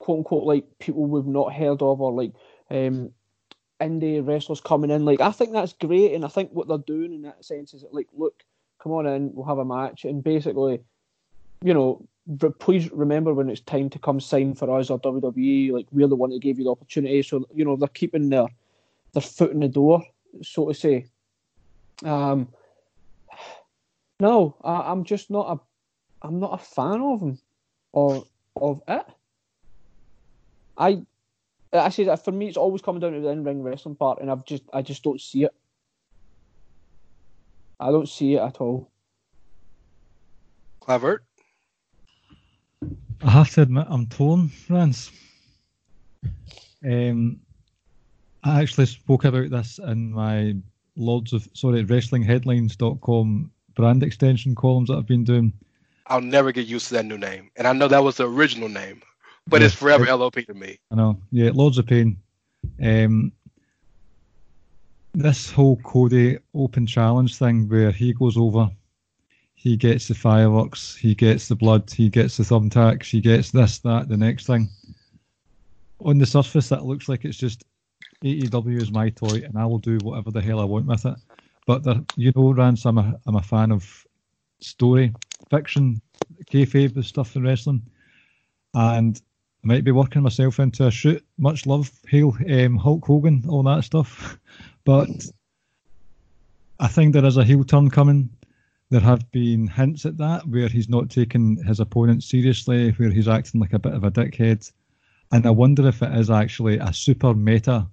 quote unquote, like, people we've not heard of, or, like, indie wrestlers coming in. Like, I think that's great. And I think what they're doing in that sense is, like, look, come on in, we'll have a match. And basically, you know, please remember when it's time to come sign for us or WWE, like, we're the one that gave you the opportunity. So, you know, they're keeping their foot in the door, so to say. No, I'm just not a fan of him or of it. I say that for me, it's always coming down to the in-ring wrestling part, and I just don't see it. I don't see it at all. Clavert? I have to admit, I'm torn, Rance. I actually spoke about this in my wrestlingheadlines.com brand extension columns that I've been doing. I'll never get used to that new name, and I know that was the original name, but yes, it's forever LOP to me. I know, yeah, Lords of Pain. This whole Cody open challenge thing where he goes over, he gets the fireworks, he gets the blood, he gets the thumbtacks, he gets this, that, the next thing. On the surface, that looks like it's just AEW is my toy and I will do whatever the hell I want with it. But, you know, Rance, I'm a fan of story, fiction, kayfabe stuff in wrestling. And I might be working myself into a shoot. Much love, hail, Hulk Hogan, all that stuff. But I think there is a heel turn coming. There have been hints at that, where he's not taking his opponent seriously, where he's acting like a bit of a dickhead. And I wonder if it is actually a super meta.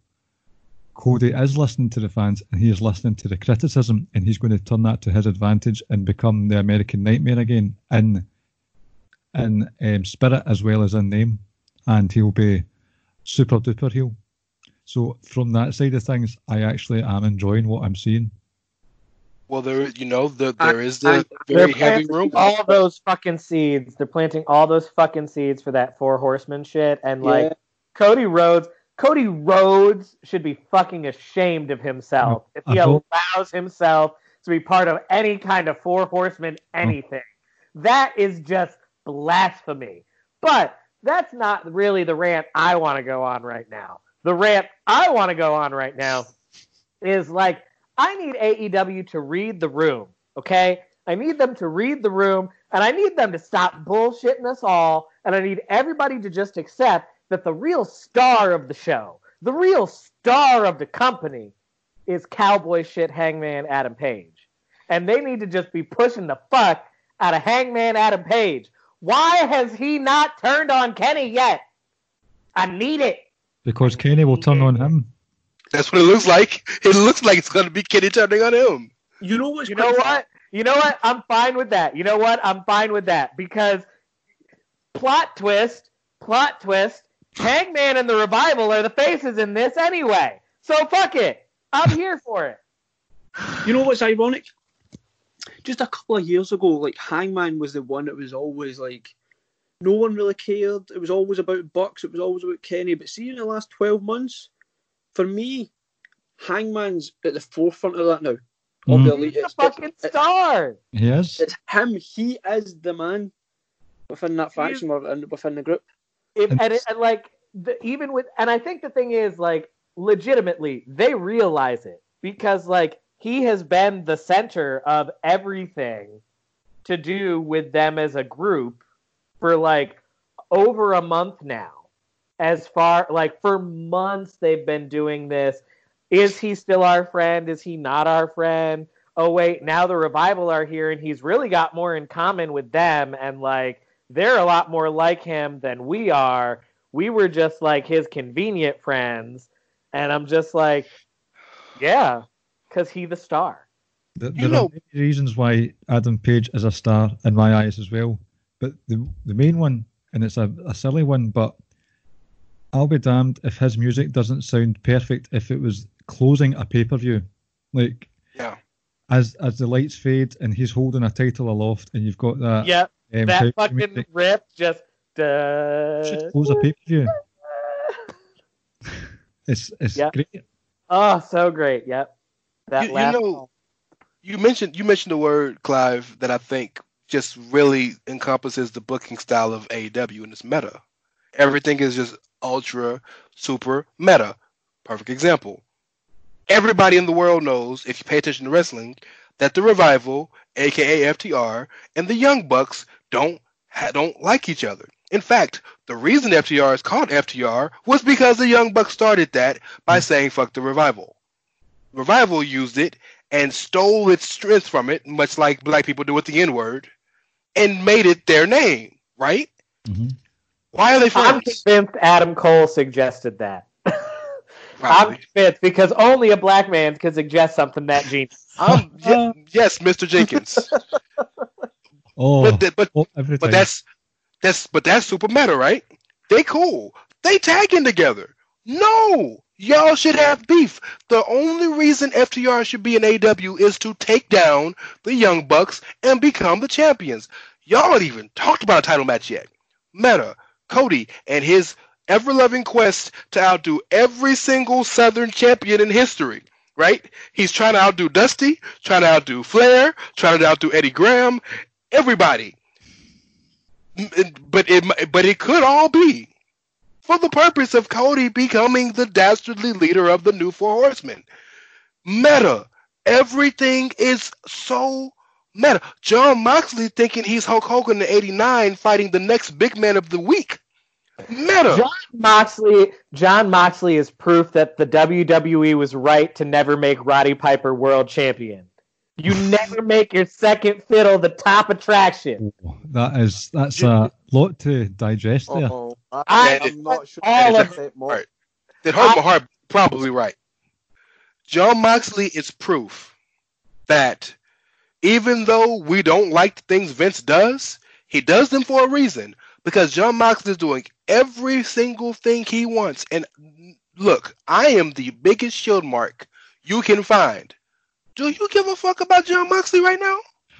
Cody is listening to the fans, and he is listening to the criticism, and he's going to turn that to his advantage and become the American Nightmare again in spirit as well as in name, and he'll be super duper heel. So from that side of things, I actually am enjoying what I'm seeing. Well, there is the very heavy room. All those fucking seeds. They're planting all those fucking seeds for that Four Horsemen shit, and yeah. Like Cody Rhodes should be fucking ashamed of himself if he allows himself to be part of any kind of Four Horsemen anything. That is just blasphemy. But that's not really the rant I want to go on right now. The rant I want to go on right now is, like, I need AEW to read the room, okay? I need them to read the room, and I need them to stop bullshitting us all, and I need everybody to just accept that the real star of the show, the real star of the company, is cowboy shit Hangman Adam Page. And they need to just be pushing the fuck out of Hangman Adam Page. Why has he not turned on Kenny yet? I need it. Because Kenny will turn on him. That's what it looks like. It looks like it's going to be Kenny turning on him. You know what? You know what? I'm fine with that. You know what? I'm fine with that because plot twist, Hangman and the Revival are the faces in this anyway. So fuck it. I'm here for it. You know what's ironic? Just a couple of years ago, like Hangman was the one that was always like, no one really cared. It was always about Bucks. It was always about Kenny. But see, in the last 12 months, for me, Hangman's at the forefront of that now. He's the fucking star. Yes. It's him. He is the man within that faction or within the group. And I think the thing is, like, legitimately, they realize it because, like, he has been the center of everything to do with them as a group for, like, over a month now. For months they've been doing this. Is he still our friend? Is he not our friend? Oh, wait, now the Revival are here, and he's really got more in common with them, and, like, they're a lot more like him than we are. We were just, like, his convenient friends, and I'm just like, yeah, because he's the star. There are many reasons why Adam Page is a star in my eyes as well, but the main one, and it's a silly one, but I'll be damned if his music doesn't sound perfect if it was closing a pay-per-view. Like, yeah. As the lights fade and he's holding a title aloft and you've got that... Yeah, that fucking music. Rip just... Should close a pay-per-view. It's great. Oh, so great, yep. You mentioned the word, Clive, that I think just really encompasses the booking style of AEW, and it's meta. Everything is just ultra, super, meta. Perfect example. Everybody in the world knows, if you pay attention to wrestling, that the Revival, a.k.a. FTR, and the Young Bucks don't like each other. In fact, the reason FTR is called FTR was because the Young Bucks started that by saying, fuck the Revival. Revival used it and stole its strength from it, much like black people do with the N-word, and made it their name, right? Mm-hmm. Why are they friends? I'm convinced Adam Cole suggested that. I'm convinced because only a black man could suggest something that genius. Yes, Mr. Jenkins. But that's super meta, right? They cool. They tagging together. No, y'all should have beef. The only reason FTR should be in AEW is to take down the Young Bucks and become the champions. Y'all haven't even talked about a title match yet. Meta. Cody and his ever-loving quest to outdo every single Southern champion in history, right? He's trying to outdo Dusty, trying to outdo Flair, trying to outdo Eddie Graham, everybody. But it could all be for the purpose of Cody becoming the dastardly leader of the New Four Horsemen. Meta. Everything is so meta. John Moxley thinking he's Hulk Hogan in '89 fighting the next big man of the week. Meta. John Moxley is proof that the WWE was right to never make Roddy Piper world champion. You never make your second fiddle the top attraction. That's a lot to digest there. I'm not sure. That hurt my heart. Probably right. John Moxley is proof that even though we don't like the things Vince does, he does them for a reason. Because John Moxley is doing every single thing he wants. And look, I am the biggest shield mark you can find. Do you give a fuck about John Moxley right now?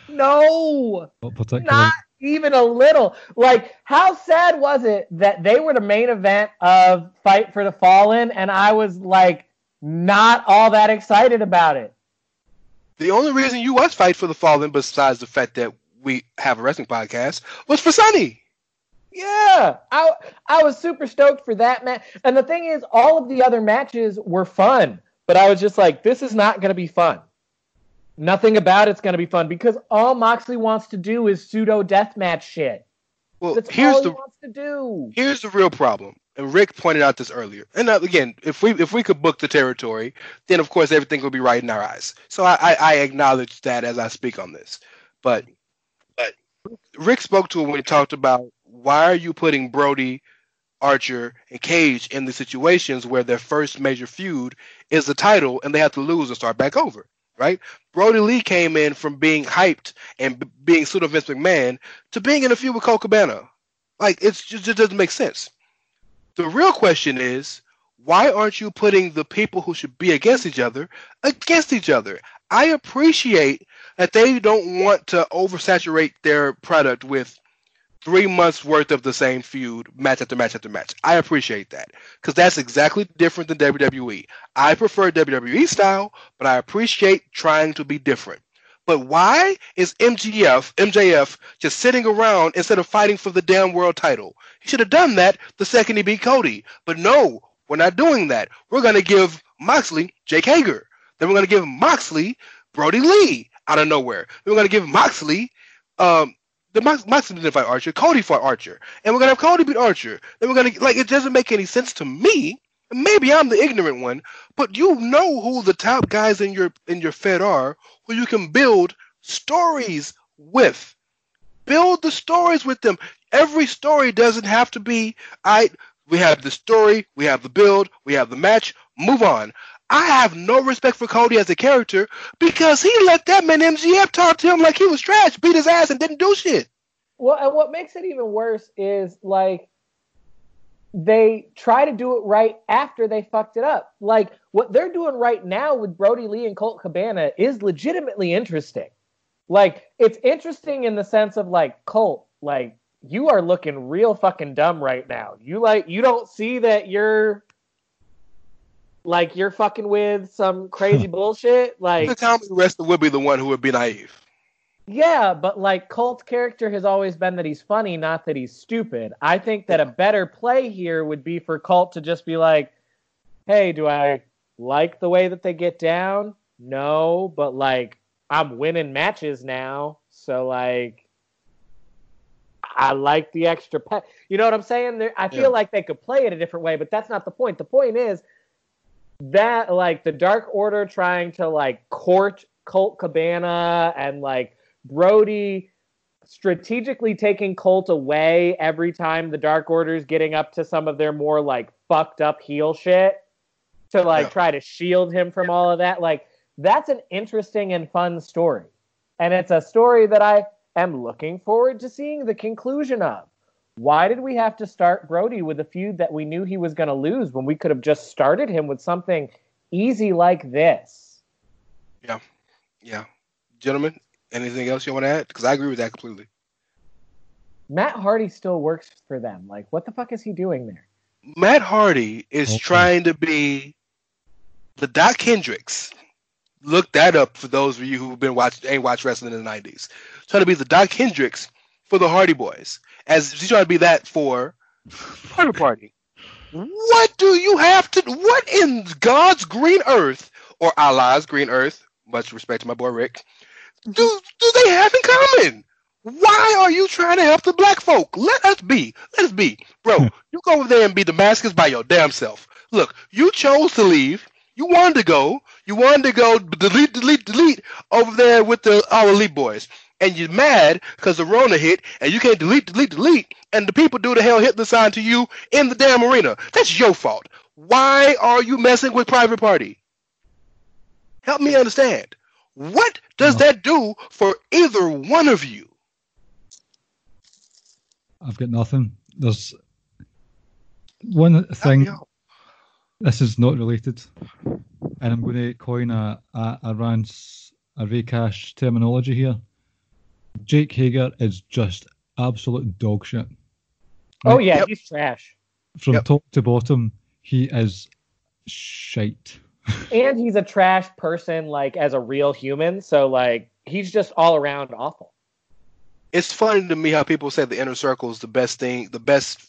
No. Not even a little. Like, how sad was it that they were the main event of Fight for the Fallen, and I was, like, not all that excited about it? The only reason you watch Fight for the Fallen, besides the fact that we have a wrestling podcast, was for Sonny. Yeah, I was super stoked for that match. And the thing is, all of the other matches were fun. But I was just like, this is not going to be fun. Nothing about it's going to be fun. Because all Moxley wants to do is pseudo-deathmatch shit. Well, that's all he wants to do. Here's the real problem. And Rick pointed out this earlier. And again, if we could book the territory, then of course everything would be right in our eyes. So I acknowledge that as I speak on this. But Rick spoke to it when he talked about why are you putting Brodie, Archer, and Cage in the situations where their first major feud is the title and they have to lose and start back over, right? Brodie Lee came in from being hyped and being pseudo Vince McMahon to being in a feud with Colt Cabana. Like, it just doesn't make sense. The real question is, why aren't you putting the people who should be against each other? I appreciate that they don't want to oversaturate their product with 3 months worth of the same feud, match after match after match. I appreciate that, because that's exactly different than WWE. I prefer WWE style, but I appreciate trying to be different. But why is MJF just sitting around instead of fighting for the damn world title? He should have done that the second he beat Cody. But no, we're not doing that. We're going to give Moxley Jake Hager. Then we're going to give Moxley Brodie Lee out of nowhere. Then we're going to give Moxley... Moxley didn't fight Archer. Cody fought Archer. And we're going to have Cody beat Archer. Then we're going to... Like, it doesn't make any sense to me. Maybe I'm the ignorant one, but you know who the top guys in your Fed are, who you can build stories with. Build the stories with them. Every story doesn't have to be, we have the story, we have the build, we have the match, move on. I have no respect for Cody as a character because he let that man MJF talk to him like he was trash, beat his ass, and didn't do shit. Well, and what makes it even worse is, like, they try to do it right after they fucked it up. Like, what they're doing right now with Brodie Lee and Colt Cabana is legitimately interesting. Like, it's interesting in the sense of, like, Colt, like, you are looking real fucking dumb right now. You don't see that you're fucking with some crazy bullshit. Like, Tommy Wrestler would be the one who would be naive. Yeah, but like Colt's character has always been that he's funny, not that he's stupid. I think that a better play here would be for Colt to just be like, hey, do I like the way that they get down? No, but like I'm winning matches now. So like I like the extra pet. You know what I'm saying? I feel like they could play it a different way, but that's not the point. The point is that like the Dark Order trying to like court Colt Cabana and like Brodie strategically taking Colt away every time the Dark Order's getting up to some of their more like fucked up heel shit to like try to shield him from all of that. Like that's an interesting and fun story. And it's a story that I am looking forward to seeing the conclusion of. Why did we have to start Brodie with a feud that we knew he was going to lose when we could have just started him with something easy like this? Yeah. Yeah. Gentlemen, anything else you want to add? Because I agree with that completely. Matt Hardy still works for them. Like, what the fuck is he doing there? Matt Hardy is trying to be the Doc Hendricks. Look that up for those of you who ain't watched wrestling in the 90s. Trying to be the Doc Hendricks for the Hardy Boys. As he's trying to be that for Party Party. What do you have to... What in God's green earth, or Allah's green earth, much respect to my boy Rick... Do they have in common? Why are you trying to help the black folk? Let us be. Bro, you go over there and be Damascus by your damn self. Look, you chose to leave. You wanted to go delete over there with the Elite boys. And you're mad because the Rona hit and you can't delete. And the people do the hell Hitler sign to you in the damn arena. That's your fault. Why are you messing with Private Party? Help me understand. What does that do for either one of you? I've got nothing. There's one thing. This is not related, and I'm going to coin a Rance, a Ray Cash terminology here. Jake Hager is just absolute dog shit. Right? Oh yeah, he's trash. From top to bottom, he is shite. And he's a trash person, like, as a real human. So, like, he's just all around awful. It's funny to me how people say the Inner Circle is the best thing, the best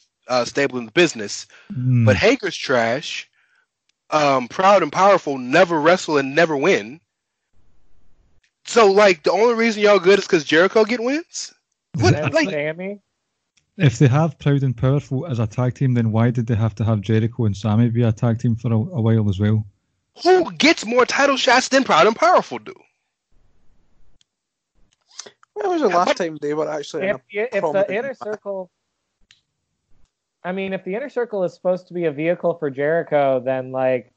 stable in the business. Mm. But Hager's trash. Proud and Powerful never wrestle and never win. So, like, the only reason y'all good is because Jericho get wins? What, like, Sammy? If they have Proud and Powerful as a tag team, then why did they have to have Jericho and Sammy be a tag team for a while as well? Who gets more title shots than Proud and Powerful do? When was the last time they were actually If the Inner Circle... I mean, if the Inner Circle is supposed to be a vehicle for Jericho, then, like,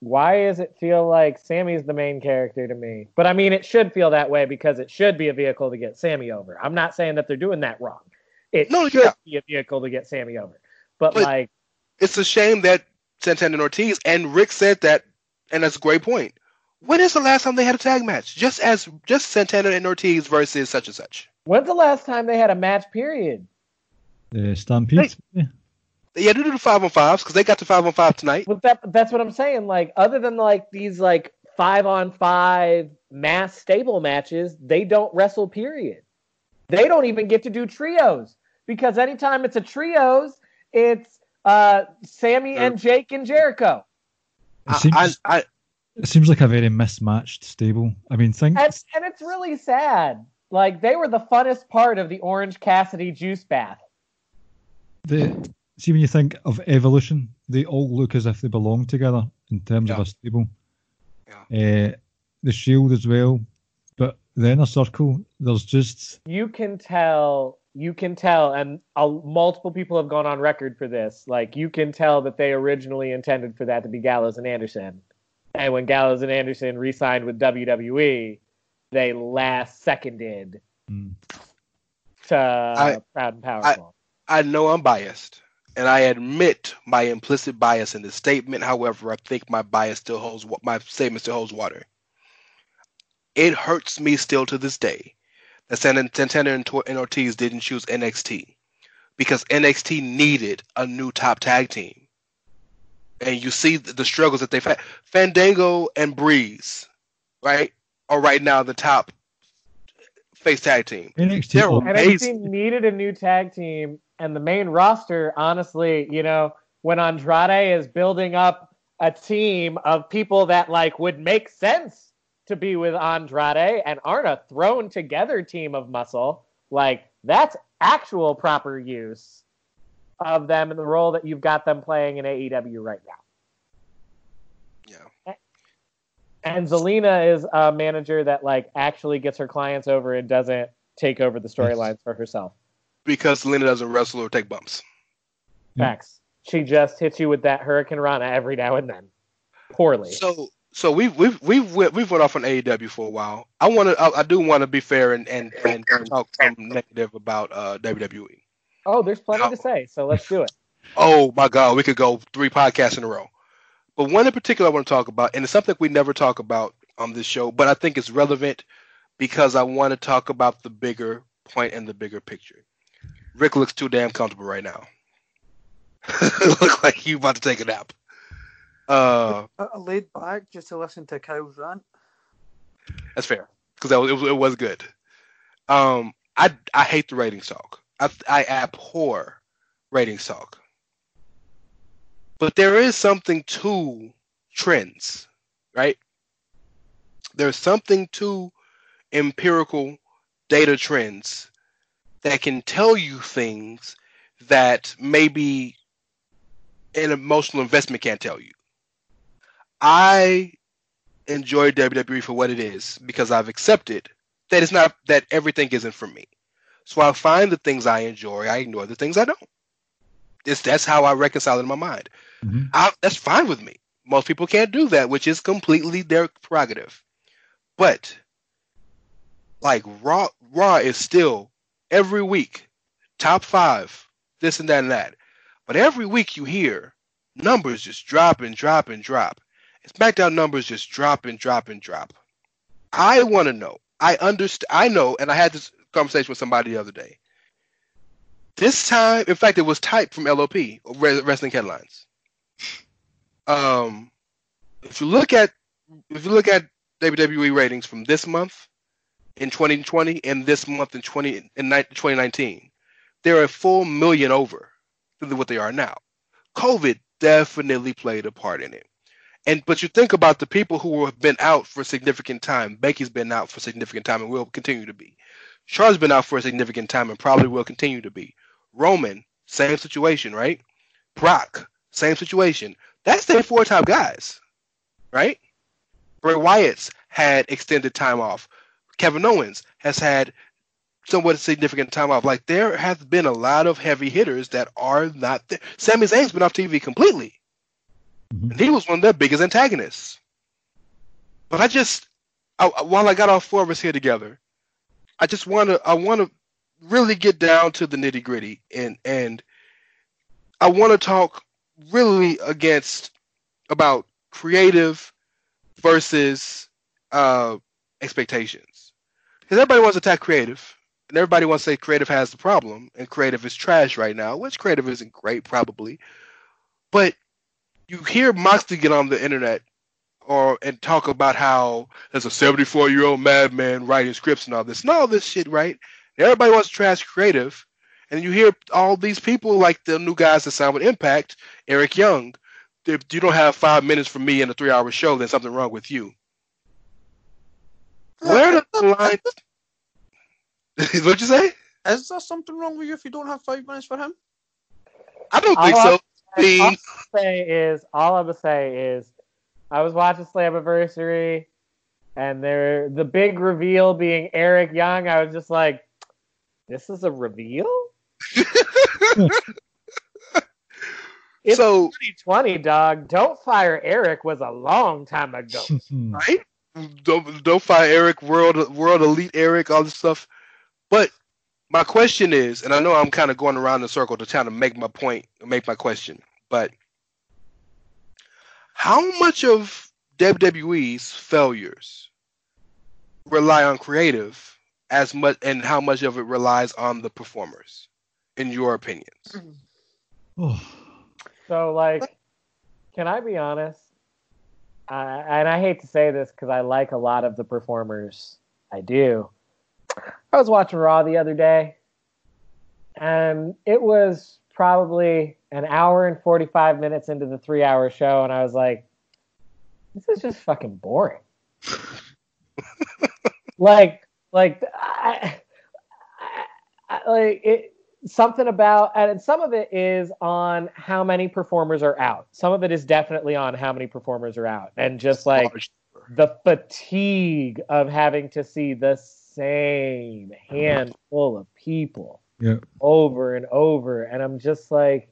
why does it feel like Sammy's the main character to me? But I mean, it should feel that way because it should be a vehicle to get Sammy over. I'm not saying that they're doing that wrong. It should be a vehicle to get Sammy over. But like, it's a shame that Santana and Ortiz, and Rick said that, and that's a great point. When is the last time they had a tag match? Just Santana and Ortiz versus such and such. When's the last time they had a match, period? The Stampede. Yeah, they do the 5-on-5s because they got the 5-on-5 tonight. But that's what I'm saying. Like, other than like these like 5-on-5 mass stable matches, they don't wrestle, period. They don't even get to do trios because anytime it's a trios, it's Sammy and Jake and Jericho. It seems like a very mismatched stable. I mean, and it's really sad. Like, they were the funnest part of the Orange Cassidy juice bath. See, when you think of Evolution, they all look as if they belong together in terms of a stable. Yeah. The Shield as well. But the Inner Circle, there's just... You can tell, and multiple people have gone on record for this, like, you can tell that they originally intended for that to be Gallows and Anderson. And when Gallows and Anderson re-signed with WWE, they last seconded to Proud and Powerful. I know I'm biased, and I admit my implicit bias in this statement. However, I think my statement still holds water. It hurts me still to this day that Santana and Ortiz didn't choose NXT because NXT needed a new top tag team. And you see the struggles that they've had. Fandango and Breeze, right, are right now the top face tag team. NXT needed a new tag team, and the main roster, honestly, you know, when Andrade is building up a team of people that, like, would make sense to be with Andrade and aren't a thrown-together team of muscle, like, that's actual proper use of them in the role that you've got them playing in AEW right now. Yeah. And Zelina is a manager that like actually gets her clients over and doesn't take over the storylines for herself. Because Zelina doesn't wrestle or take bumps. Facts. She just hits you with that Hurricane Rana every now and then. Poorly. So we've went off on AEW for a while. I do want to be fair and talk something negative about WWE. Oh, there's plenty to say, so let's do it. Oh, my God. We could go 3 podcasts in a row. But one in particular I want to talk about, and it's something we never talk about on this show, but I think it's relevant because I want to talk about the bigger point and the bigger picture. Rick looks too damn comfortable right now. Looks like you about to take a nap. I laid back just to listen to Kyle's rant. That's fair, because it was good. I hate the ratings talk. I abhor ratings talk. But there is something to trends, right? There's something to empirical data trends that can tell you things that maybe an emotional investment can't tell you. I enjoy WWE for what it is because I've accepted that it's not that everything isn't for me. So I find the things I enjoy, I ignore the things I don't. That's how I reconcile it in my mind. Mm-hmm. That's fine with me. Most people can't do that, which is completely their prerogative. But, like, Raw is still, every week, top 5, this and that and that. But every week you hear numbers just drop and drop and drop. SmackDown numbers just drop and drop and drop. I want to know. I know, and I had this conversation with somebody the other day. This time, in fact, it was typed from LOP, Wrestling Headlines. If you look at WWE ratings from this month in 2020 and this month in 2019, they're a full million over than what they are now. COVID definitely played a part in it. But you think about the people who have been out for a significant time. Becky's been out for a significant time and will continue to be. Char's been out for a significant time and probably will continue to be. Roman, same situation, right? Brock, same situation. That's their 4 top guys, right? Bray Wyatt's had extended time off. Kevin Owens has had somewhat significant time off. Like, there have been a lot of heavy hitters that are not there. Sami Zayn's been off TV completely. Mm-hmm. And he was one of their biggest antagonists. But while I got all four of us here together, I want to really get down to the nitty gritty, and I want to talk really about creative versus expectations. Because everybody wants to attack creative, and everybody wants to say creative has the problem, and creative is trash right now, which creative isn't great probably. But you hear Moxley get on the internet and talk about how there's a 74-year-old madman writing scripts and all this. And all this shit, right? Everybody wants trash creative. And you hear all these people, like the new guys that signed with Impact, Eric Young. If you don't have 5 minutes for me in a 3-hour show, then something's wrong with you. Where does the line... What'd you say? Is there something wrong with you if you don't have 5 minutes for him? I don't think so. All I'm going to say is I was watching Slammiversary, and the big reveal being Eric Young, I was just like, this is a reveal? It's 2020, dog. Don't Fire Eric was a long time ago. Right? Don't Fire Eric, World Elite Eric, all this stuff. But my question is, and I know I'm kind of going around in a circle to try to make my point, make my question, but how much of WWE's failures rely on creative as much, and how much of it relies on the performers, in your opinions? So, can I be honest? And I hate to say this because I like a lot of the performers. I do. I was watching Raw the other day, and it was probably an hour and 45 minutes into the 3-hour show, and I was like, this is just fucking boring. And some of it is on how many performers are out. Some of it is definitely on how many performers are out, and just the fatigue of having to see the same handful of people over and over. And I'm just like,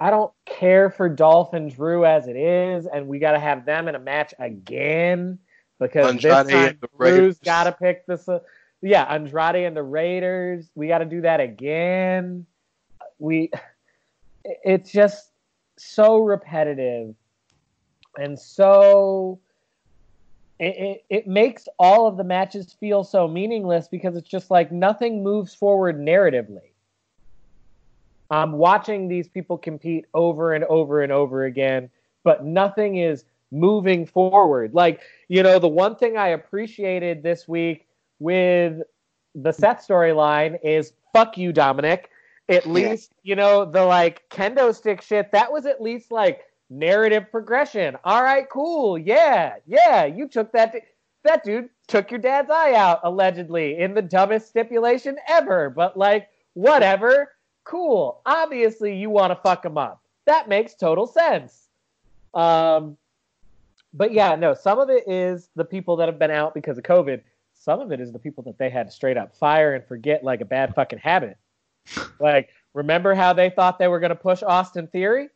I don't care for Dolph and Drew as it is, and we got to have them in a match again because Andrade, this time Drew's got to pick this up. Yeah, Andrade and the Raiders, we got to do that again. It's just so repetitive, and so it makes all of the matches feel so meaningless because it's just like nothing moves forward narratively. Watching these people compete over and over and over again, but nothing is moving forward. The one thing I appreciated this week with the Seth storyline is fuck you, Dominic. At least, the kendo stick shit, that was at least narrative progression. All right, cool. Yeah. You took that dude took your dad's eye out, allegedly, in the dumbest stipulation ever. But whatever. Cool. Obviously, you want to fuck him up. That makes total sense. But yeah, no, some of it is the people that have been out because of COVID. Some of it is the people that they had to straight up fire and forget like a bad fucking habit. Remember how they thought they were going to push Austin Theory?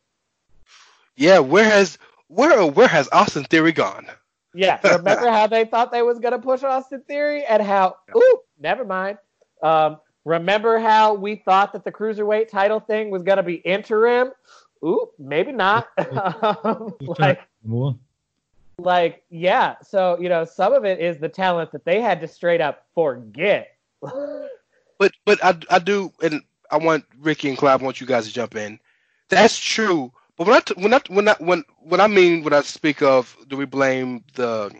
Yeah, where has Austin Theory gone? Yeah, remember how they thought they was going to push Austin Theory and how, never mind. Remember how we thought that the Cruiserweight title thing was going to be interim? Ooh, maybe not. Yeah. So, some of it is the talent that they had to straight up forget. But I do, and I want Ricky and Clive, I want you guys to jump in. That's true. But when I speak of, do we blame the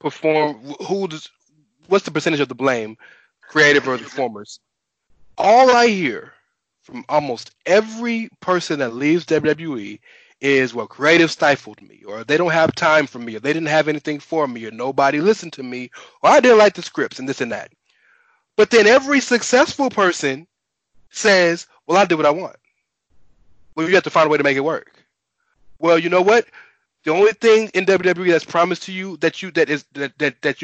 what's the percentage of the blame, creative or the performers? All I hear from almost every person that leaves WWE is, well, creative stifled me, or they don't have time for me, or they didn't have anything for me, or nobody listened to me, or I didn't like the scripts and this and that. But then every successful person says, well, I did what I want. Well, you have to find a way to make it work. Well, you know what? The only thing in WWE that's promised to you that you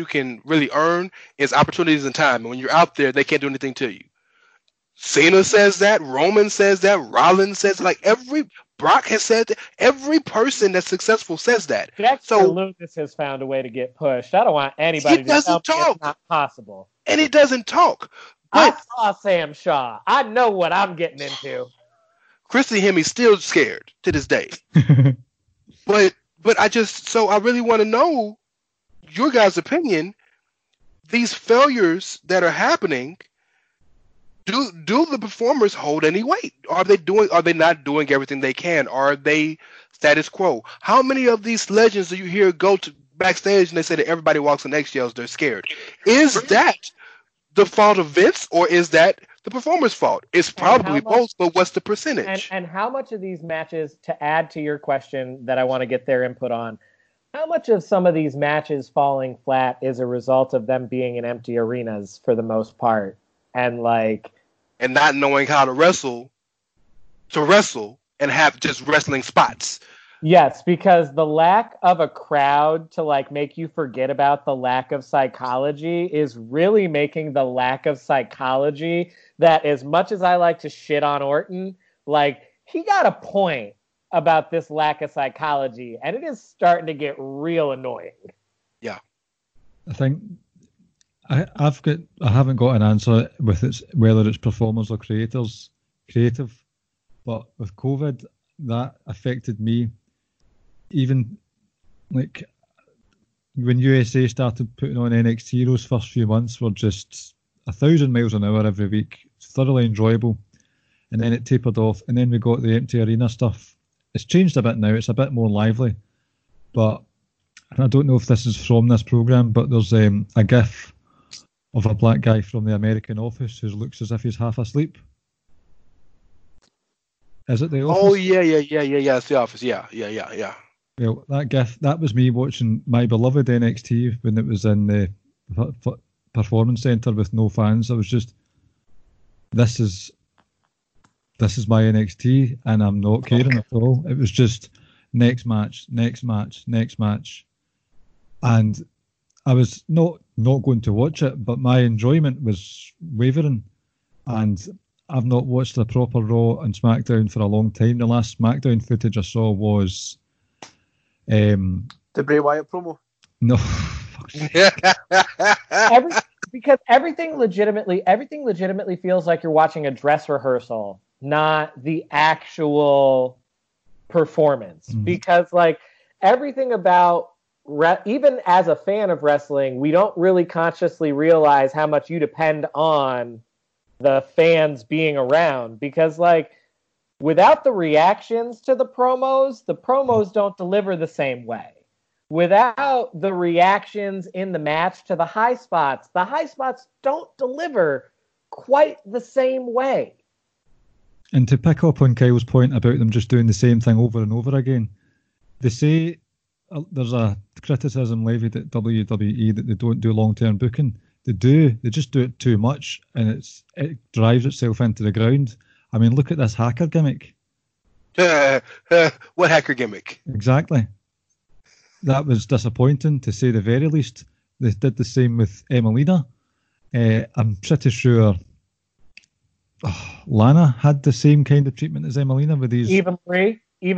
can really earn is opportunities and time. And when you're out there, they can't do anything to you. Cena says that. Roman says that. Rollins says, every Brock has said that. Every person that's successful says that. Dexter Loomis has found a way to get pushed. I don't want anybody to tell me it's not possible. And he doesn't talk. But I saw Sam Shaw. I know what I'm getting into. Chrissy Hemi's still scared to this day. But I just, so I really want to know your guys' opinion. These failures that are happening, do the performers hold any weight? Are they not doing everything they can? Are they status quo? How many of these legends do you hear go to backstage and they say that everybody walks in eggshells, they're scared? Is that the fault of Vince, or is that the performer's fault? It's probably both, but what's the percentage? And how much of these matches, to add to your question that I want to get their input on, how much of some of these matches falling flat is a result of them being in empty arenas for the most part? And like, and not knowing how to wrestle and have just wrestling spots. Yes, because the lack of a crowd to like make you forget about the lack of psychology is really making the lack of psychology that, as much as I like to shit on Orton, like he got a point about this lack of psychology, and it is starting to get real annoying. Yeah. I think I haven't got an answer with it's whether it's performers or creative, but with COVID that affected me. Even like when USA started putting on NXT, those first few months were just 1,000 miles an hour every week, thoroughly enjoyable, and then it tapered off, and then we got the empty arena stuff. It's changed a bit now; it's a bit more lively, but I don't know if this is from this program, but there's a gif of a black guy from the American Office who looks as if he's half asleep. Is it the Office? Oh, yeah. It's the Office. Yeah. Well, that gif, that was me watching my beloved NXT when it was in the Performance Center with no fans. I was just, this is my NXT, and I'm not caring at all. It was just next match, and I was not going to watch it, but my enjoyment was wavering, and I've not watched a proper Raw and SmackDown for a long time. The last SmackDown footage I saw was the Bray Wyatt promo. No, because everything legitimately feels like you're watching a dress rehearsal, not the actual performance. Mm-hmm. Because like everything about even as a fan of wrestling, we don't really consciously realize how much you depend on the fans being around, because like without the reactions to the promos don't deliver the same way. Without the reactions in the match to the high spots don't deliver quite the same way. And to pick up on Kyle's point about them just doing the same thing over and over again, they say there's a criticism levied at WWE that they don't do long-term booking. They do. They just do it too much, and it drives itself into the ground. I mean, look at this hacker gimmick. What hacker gimmick? Exactly. That was disappointing, to say the very least. They did the same with Emelina. I'm pretty sure Lana had the same kind of treatment as Emelina with these. Eva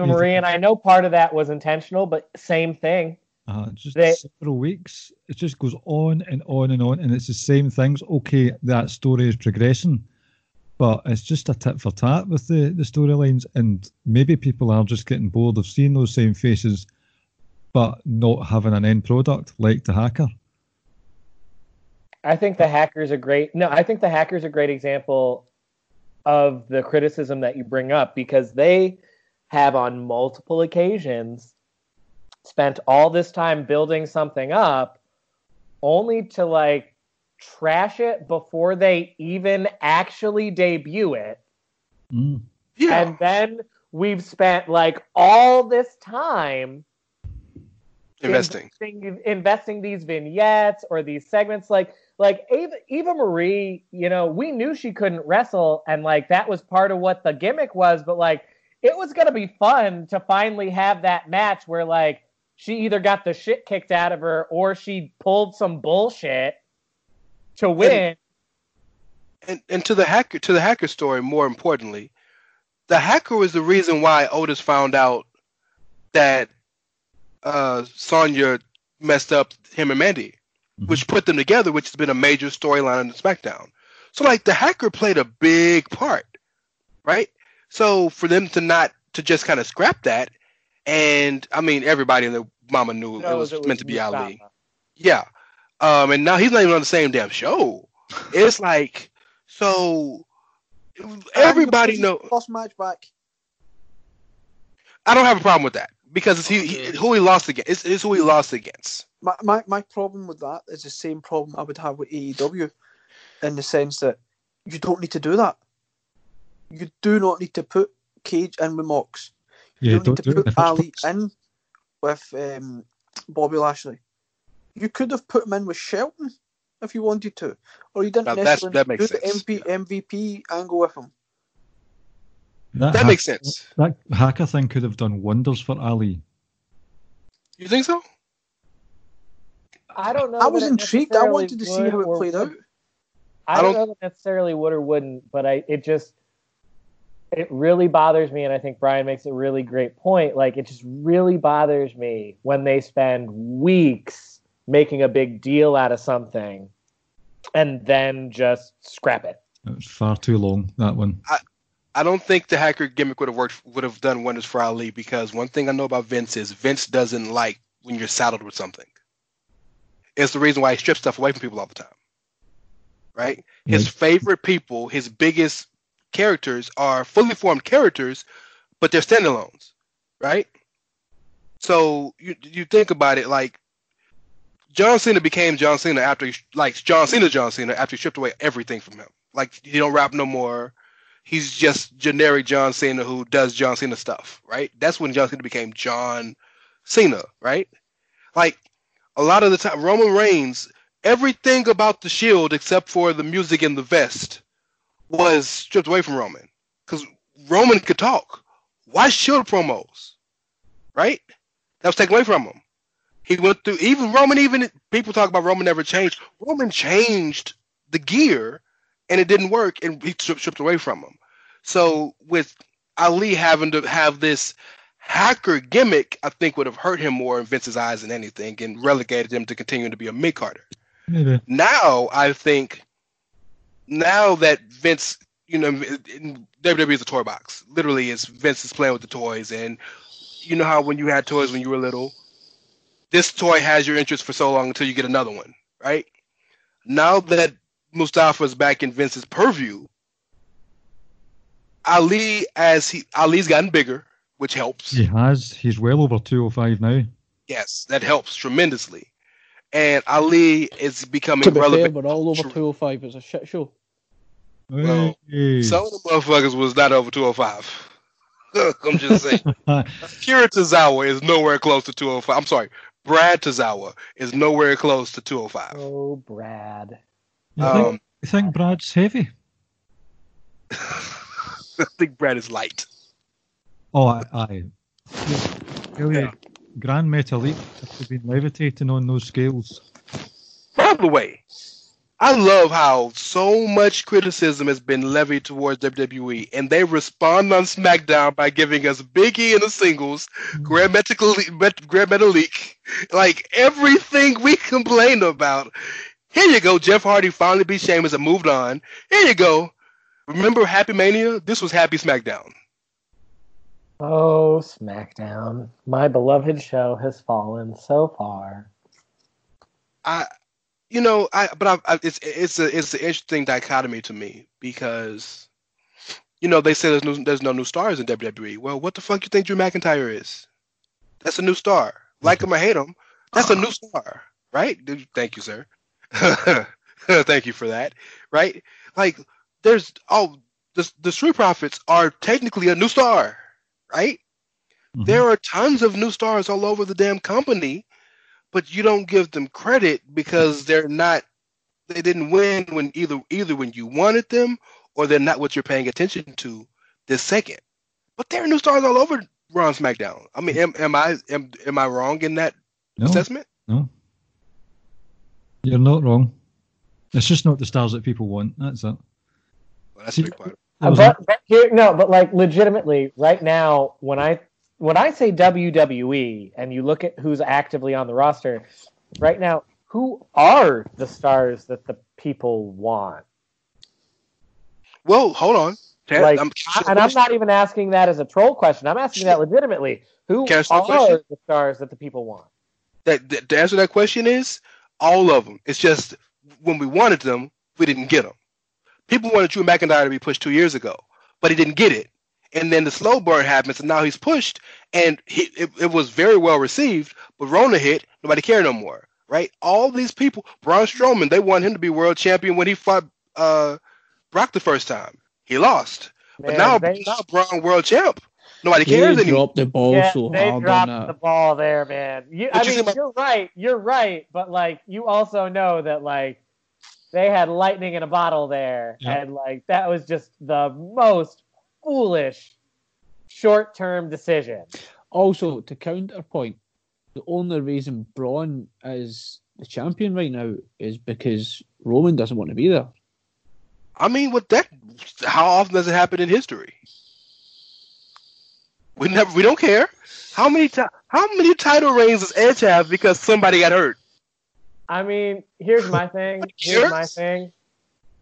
Marie, and I know part of that was intentional, but same thing. Just several weeks. It just goes on and on and on, and it's the same things. Okay, that story is progressing, but it's just a tit for tat with the storylines, and maybe people are just getting bored of seeing those same faces, but not having an end product like the hacker. I think the hacker's a great example of the criticism that you bring up, because they have on multiple occasions spent all this time building something up only to like trash it before they even actually debut it. Mm. Yeah. And then we've spent like all this time investing these vignettes or these segments like Eva Marie, you know, we knew she couldn't wrestle, and like that was part of what the gimmick was, but like it was going to be fun to finally have that match where like she either got the shit kicked out of her or she pulled some bullshit to win. And to the hacker story, more importantly, the hacker was the reason why Otis found out that Sonya messed up him and Mandy, which put them together, which has been a major storyline in SmackDown. So, like, the hacker played a big part, right? So, for them to not, to just kind of scrap that, and, I mean, everybody in the mama knew it was meant to be Ali. Yeah. And now he's not even on the same damn show. It's like, so, everybody knows. Lost match back. I don't have a problem with that, because it's who he lost against. It's who he lost against. My problem with that is the same problem I would have with AEW, in the sense that you don't need to do that. You do not need to put Cage in with Mox. You don't need to put Ali in with Bobby Lashley. You could have put him in with Shelton if you wanted to, or you didn't necessarily do the MVP angle with him. That makes sense. That hacker thing could have done wonders for Ali. You think so? I don't know. I was intrigued. I wanted to see how it played out. I don't know that necessarily would or wouldn't, but it really bothers me, and I think Brian makes a really great point. Like, it just really bothers me when they spend weeks making a big deal out of something and then just scrap it. It was far too long, that one. I don't think the hacker gimmick would have done wonders for Ali, because one thing I know about Vince is Vince doesn't like when you're saddled with something. It's the reason why he strips stuff away from people all the time. Right? His favorite people, his biggest characters are fully formed characters, but they're standalones, right? So you think about it, like, John Cena became John Cena after he stripped away everything from him. Like, he don't rap no more. He's just generic John Cena who does John Cena stuff, right? That's when John Cena became John Cena, right? Like, a lot of the time, Roman Reigns, everything about the Shield except for the music and the vest was stripped away from Roman, because Roman could talk. Why Shield promos, right? That was taken away from him. He went through, even people talk about Roman never changed. Roman changed the gear and it didn't work, and he stripped away from him. So with Ali having to have this hacker gimmick, I think would have hurt him more in Vince's eyes than anything, and relegated him to continuing to be a mid-carder. Mm-hmm. Now I think, now that Vince, WWE is a toy box. Literally, Vince is playing with the toys. And you know how when you had toys when you were little, this toy has your interest for so long until you get another one, right? Now that Mustafa's back in Vince's purview, Ali's gotten bigger, which helps. He has. He's well over 205 now. Yes, that helps tremendously. And Ali is becoming relevant. Fair, but all over 205 is a shit show. Well, some of the motherfuckers was not over 205. I'm just saying. Akira Tozawa is nowhere close to 205. I'm sorry. Brad Tozawa is nowhere close to 205. Oh, Brad. You think Brad's heavy? I think Brad is light. Oh, aye. Yeah. Grand Metalik have been levitating on those scales. By the way, I love how so much criticism has been levied towards WWE, and they respond on SmackDown by giving us Big E in the singles, Grand Metalik, like everything we complained about. Here you go, Jeff Hardy finally beat Sheamus and moved on. Here you go. Remember Happy Mania? This was Happy SmackDown. Oh, SmackDown. My beloved show has fallen so far. It's an interesting dichotomy to me, because, they say there's no new stars in WWE. Well, what the fuck you think Drew McIntyre is? That's a new star. Like him or hate him, that's a new star, right? Thank you, sir. Thank you for that, right? Like, the Street Profits are technically a new star. Right? Mm-hmm. There are tons of new stars all over the damn company, but you don't give them credit because they didn't win when either when you wanted them, or they're not what you're paying attention to this second. But there are new stars all over Raw and SmackDown. I mean, am I wrong in that assessment? No. You're not wrong. It's just not the stars that people want. That's it. Well, that's a big part. But legitimately, right now, when I say WWE, and you look at who's actively on the roster right now, who are the stars that the people want? Whoa, hold on. I'm not even asking that as a troll question. I'm asking that legitimately. Who are the stars that the people want? The answer to that question is all of them. It's just when we wanted them, we didn't get them. People wanted Drew McIntyre to be pushed 2 years ago, but he didn't get it. And then the slow burn happens, and now he's pushed, and it was very well received, but Rona hit, nobody cared no more, right? All these people, Braun Strowman, they wanted him to be world champion when he fought Brock the first time. He lost. Man, but now Braun world champ. Nobody cares anymore. Dropped the ball so they hard dropped on the ball there, man. You're right, but, you also know that, they had lightning in a bottle there, and, that was just the most foolish short-term decision. Also, to counterpoint, the only reason Braun is the champion right now is because Roman doesn't want to be there. I mean, how often does it happen in history? We don't care. How many title reigns does Edge have because somebody got hurt? I mean, here's my thing.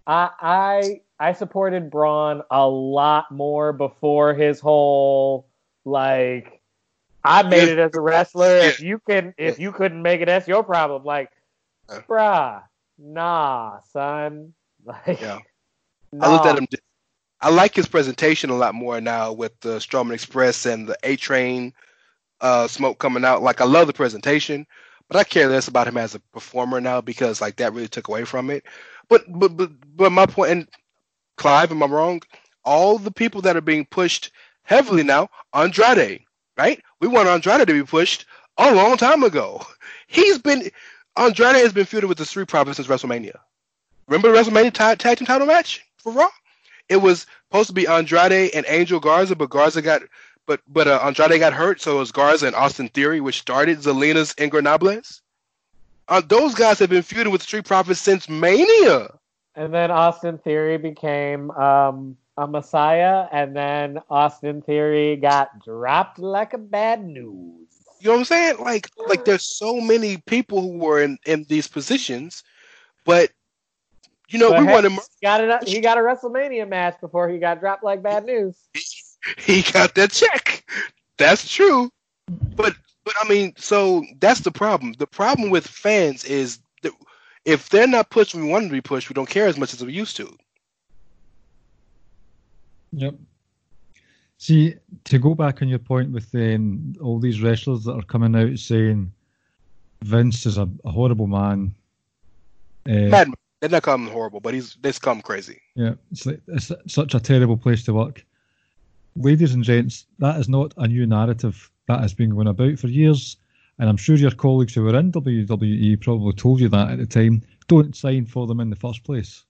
I supported Braun a lot more before his whole I made it as a wrestler. Yeah. If you couldn't make it, that's your problem. Bruh, nah, son. Nah. I looked at him. I like his presentation a lot more now with the Strowman Express and the A-Train smoke coming out. I love the presentation, but I care less about him as a performer now because, that really took away from it. But my point, and Clive, am I wrong? All the people that are being pushed heavily now, Andrade, right? We want Andrade to be pushed a long time ago. Andrade has been feuded with the Street Profits since WrestleMania. Remember the WrestleMania tag team title match for Raw? It was supposed to be Andrade and Angel Garza, but Andrade got hurt, so it was Garza and Austin Theory, which started Zelina's Ingobernables. Those guys have been feuding with Street Profits since Mania. And then Austin Theory became a messiah, and then Austin Theory got dropped like a bad news. You know what I'm saying? There's so many people who were in these positions, but. We want him. He got a WrestleMania match before he got dropped like bad news. He got that check. That's true. But I mean, so that's the problem. The problem with fans is that if they're not pushed, we want them to be pushed. We don't care as much as we used to. Yep. See, to go back on your point with all these wrestlers that are coming out saying Vince is a horrible man. Madman. They're not calling him horrible, but they've come crazy. Yeah, it's such a terrible place to work. Ladies and gents, that is not a new narrative that has been going about for years, and I'm sure your colleagues who were in WWE probably told you that at the time. Don't sign for them in the first place.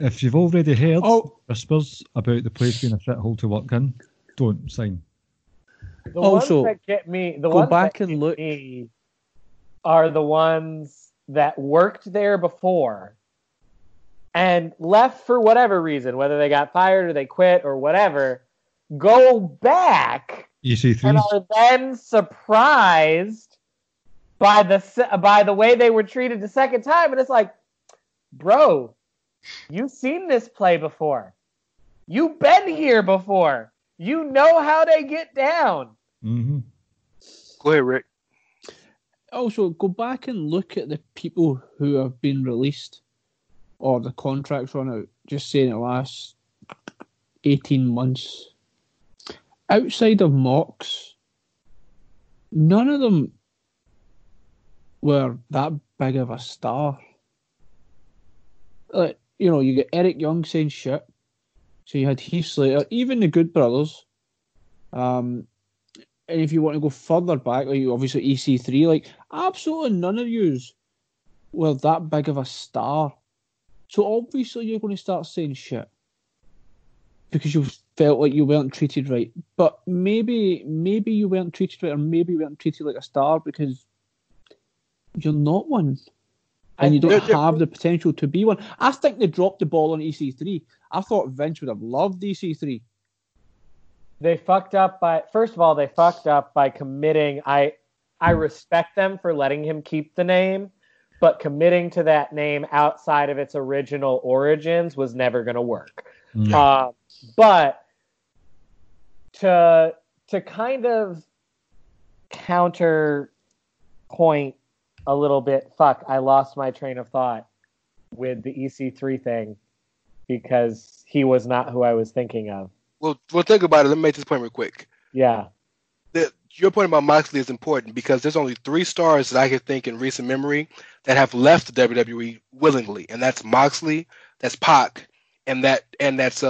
If you've already heard whispers about the place being a shithole to work in, don't sign. The also, ones that get me, the go ones back that and look. Me are the ones that worked there before and left for whatever reason, whether they got fired or they quit or whatever, go back and are then surprised by the way they were treated the second time. And it's bro, you've seen this play before. You've been here before. You know how they get down. Mm-hmm. Go ahead, Rick. Also, go back and look at the people who have been released or the contracts run out, just saying it lasts 18 months. Outside of Mox, none of them were that big of a star. You get Eric Young saying shit. So you had Heath Slater, even the Good Brothers. And if you want to go further back, obviously EC3, absolutely none of yous were that big of a star. So obviously you're going to start saying shit because you felt like you weren't treated right. But maybe you weren't treated right, or maybe you weren't treated like a star because you're not one. and you don't have the potential to be one. I think they dropped the ball on EC3. I thought Vince would have loved EC3. They fucked up by, first of all, they fucked up by committing. I respect them for letting him keep the name, but committing to that name outside of its original origins was never going to work. No. But to kind of counterpoint a little bit, fuck, I lost my train of thought with the EC3 thing because he was not who I was thinking of. Well, think about it. Let me make this point real quick. Yeah. Your point about Moxley is important because there's only 3 stars that I can think in recent memory that have left the WWE willingly, and that's Moxley, that's Pac, and that's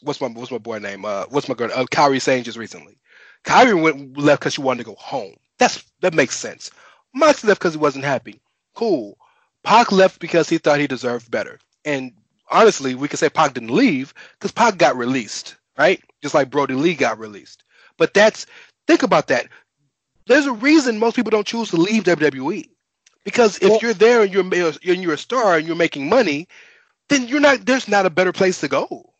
what's my boy name? What's my girl? Kairi Sane just recently. Kairi left because she wanted to go home. That makes sense. Moxley left because he wasn't happy. Cool. Pac left because he thought he deserved better. And honestly, we could say Pac didn't leave because Pac got released, right? Just like Brodie Lee got released. But think about that. There's a reason most people don't choose to leave WWE, because if you're there and you're a star and you're making money, then there's not a better place to go.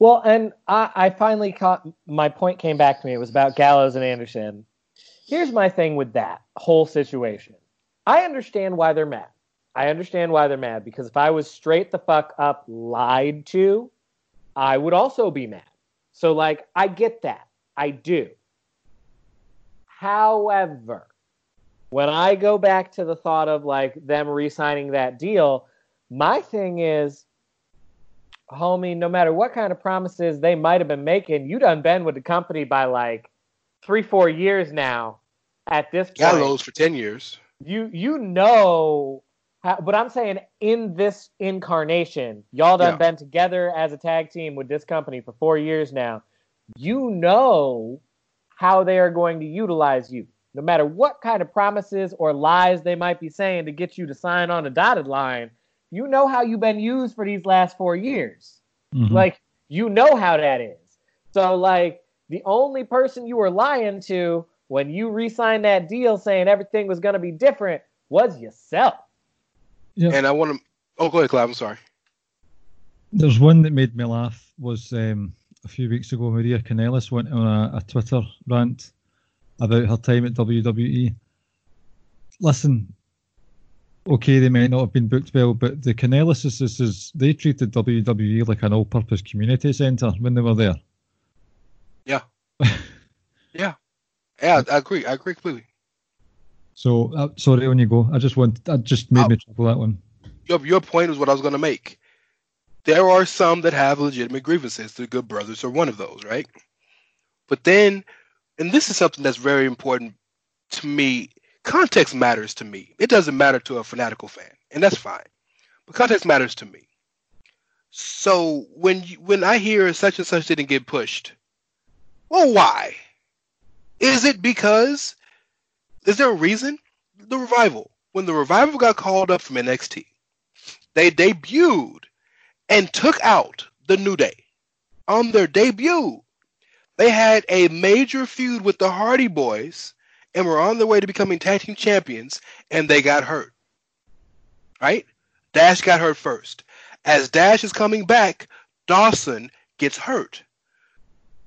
Well, and I finally caught, my point came back to me. It was about Gallows and Anderson. Here's my thing with that whole situation. I understand why they're mad. Because if I was straight the fuck up lied to, I would also be mad. So, like, I get that. I do. However, when I go back to the thought of, like, them re-signing that deal, my thing is, homie, no matter what kind of promises they might have been making, you done been with the company by, like, 3-4 years now at this point. Gallows for 10 years. You know, but I'm saying in this incarnation, y'all done been together as a tag team with this company for 4 years now. You know how they are going to utilize you. No matter what kind of promises or lies they might be saying to get you to sign on a dotted line, you know how you've been used for these last 4 years. Mm-hmm. Like, you know how that is. So, like, the only person you were lying to when you re-signed that deal saying everything was going to be different was yourself. Yeah. And I want to... Oh, go ahead, Clive. I'm sorry. There's one that made me laugh was a few weeks ago, Maria Kanellis went on a Twitter rant about her time at WWE. Listen, okay, they may not have been booked well, but the Kanellises, they treated WWE like an all-purpose community centre when they were there. Yeah. Yeah, I agree completely. So, sorry, on you go. I just made me trouble that one. Your point is what I was going to make. There are some that have legitimate grievances. The Good Brothers are one of those, right? But then, and this is something that's very important to me, context matters to me. It doesn't matter to a fanatical fan, and that's fine. But context matters to me. So when I hear such and such didn't get pushed, well, why? Is it because, is there a reason? The Revival. When the Revival got called up from NXT, they debuted and took out the New Day. On their debut, they had a major feud with the Hardy Boys and were on their way to becoming tag team champions, and they got hurt. Right? Dash got hurt first. As Dash is coming back, Dawson gets hurt.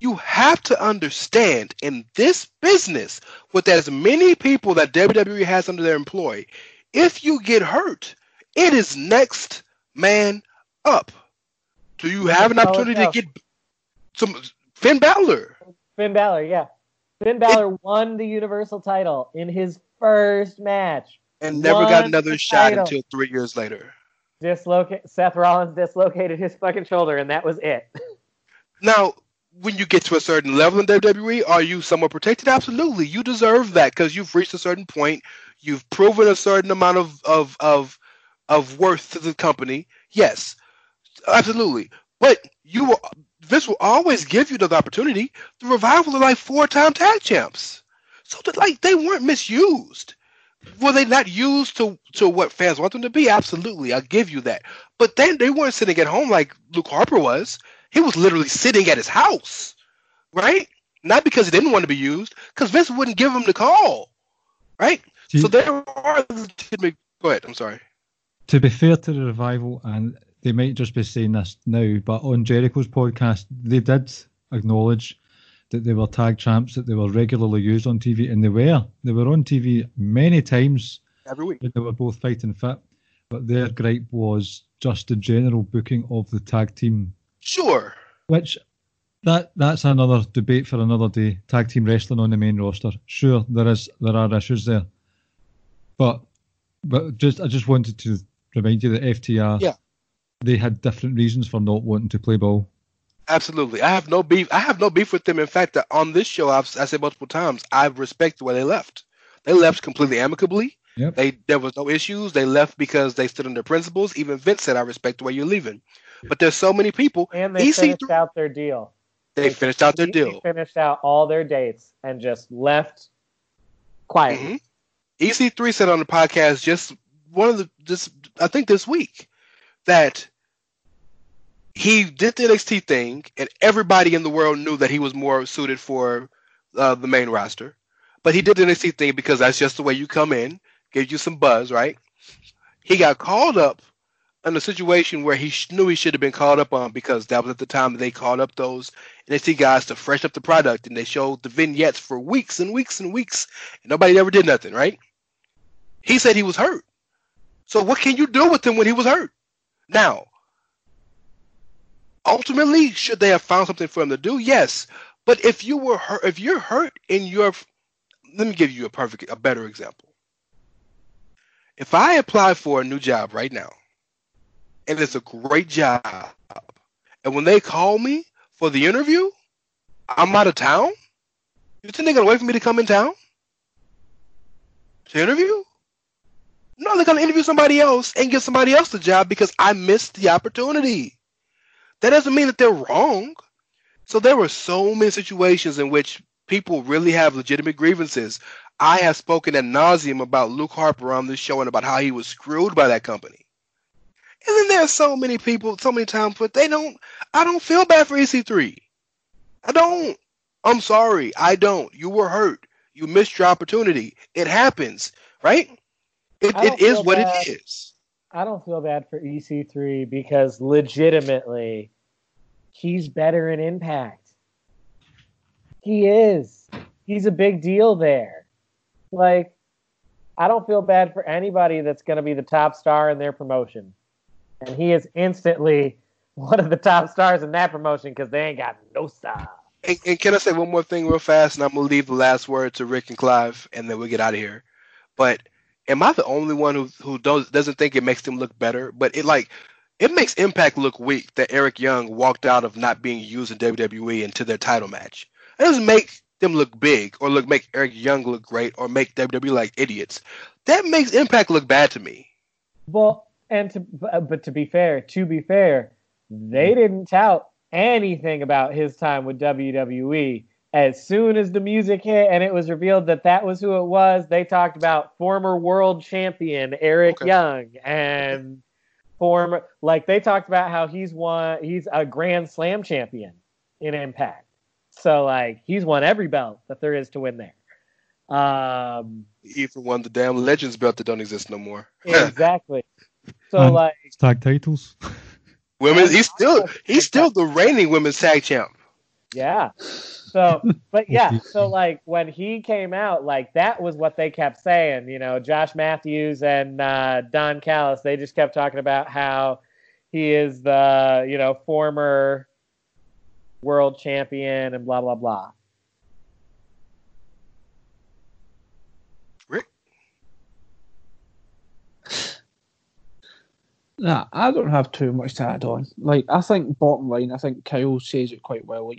You have to understand, in this business, with as many people that WWE has under their employ, if you get hurt, it is next man up. Do you have an opportunity to get some Finn Balor? Finn Balor won the Universal title in his first match. And never got another shot until 3 years later. Seth Rollins dislocated his fucking shoulder, and that was it. Now, when you get to a certain level in WWE, are you somewhat protected? Absolutely. You deserve that because you've reached a certain point. You've proven a certain amount of worth to the company. Yes, absolutely. But Vince will always give you the opportunity. The Revival are like 4-time tag champs. So that, like, they weren't misused. Were they not used to what fans want them to be? Absolutely. I'll give you that. But then they weren't sitting at home like Luke Harper was. He was literally sitting at his house, right? Not because he didn't want to be used, because Vince wouldn't give him the call, right? See, so there are... Go ahead, I'm sorry. to be fair to the Revival, and they might just be saying this now, but on Jericho's podcast, they did acknowledge that they were tag champs, that they were regularly used on TV, and they were on TV many times every week. They were both fighting fit, but their gripe was just the general booking of the tag team. Sure. Which that's another debate for another day. Tag team wrestling on the main roster. Sure, there are issues there, but I just wanted to remind you that FTR, they had different reasons for not wanting to play ball. Absolutely. I have no beef with them. In fact, on this show, I said multiple times, I respect where they left. They left completely amicably. Yep. There was no issues. They left because they stood on their principles. Even Vince said, I respect the way you're leaving. But there's so many people. And they finished out their deal. They finished out their deal. They finished out all their dates and just left quietly. Mm-hmm. EC3 said on the podcast I think this week, that he did the NXT thing, and everybody in the world knew that he was more suited for the main roster. But he did the NXT thing because that's just the way you come in, gives you some buzz, right? He got called up in a situation where he knew he should have been called up on, because that was at the time they called up those NXT guys to freshen up the product, and they showed the vignettes for weeks and weeks and weeks, and nobody ever did nothing, right? He said he was hurt. So what can you do with him when he was hurt? Now, ultimately, should they have found something for him to do? Yes. But if you were hurt, if you're hurt in your... Let me give you a better example. If I apply for a new job right now, and it's a great job, and when they call me for the interview, I'm out of town? You think they're going to wait for me to come in town to interview? No, they're going to interview somebody else and give somebody else the job because I missed the opportunity. That doesn't mean that they're wrong. So there were so many situations in which people really have legitimate grievances. I have spoken ad nauseum about Luke Harper on this show and about how he was screwed by that company. And then there are so many people, so many times, but I don't feel bad for EC3. I don't. I'm sorry. I don't. You were hurt. You missed your opportunity. It happens, right? It is what it is. I don't feel bad for EC3 because legitimately he's better in Impact. He is. He's a big deal there. Like, I don't feel bad for anybody that's going to be the top star in their promotion. And he is instantly one of the top stars in that promotion because they ain't got no style. And can I say one more thing real fast? And I'm going to leave the last word to Rick and Clive, and then we'll get out of here. But am I the only one who doesn't think it makes them look better? But it makes Impact look weak that Eric Young walked out of not being used in WWE into their title match. It doesn't make them look big or make Eric Young look great or make WWE like idiots. That makes Impact look bad to me. Well, but to be fair, they didn't tout anything about his time with WWE. As soon as the music hit and it was revealed that was who it was, they talked about former world champion Eric Young and they talked about how he's a Grand Slam champion in Impact. So, he's won every belt that there is to win there. He even won the damn Legends belt that don't exist no more. Exactly. So, tag titles. Women. He's still the reigning women's tag champ. Yeah. So, but yeah. So, when he came out, that was what they kept saying. You know, Josh Matthews and Don Callis. They just kept talking about how he is the former world champion and blah blah blah. Rick? Nah, I don't have too much to add on. I think bottom line, I think Kyle says it quite well. What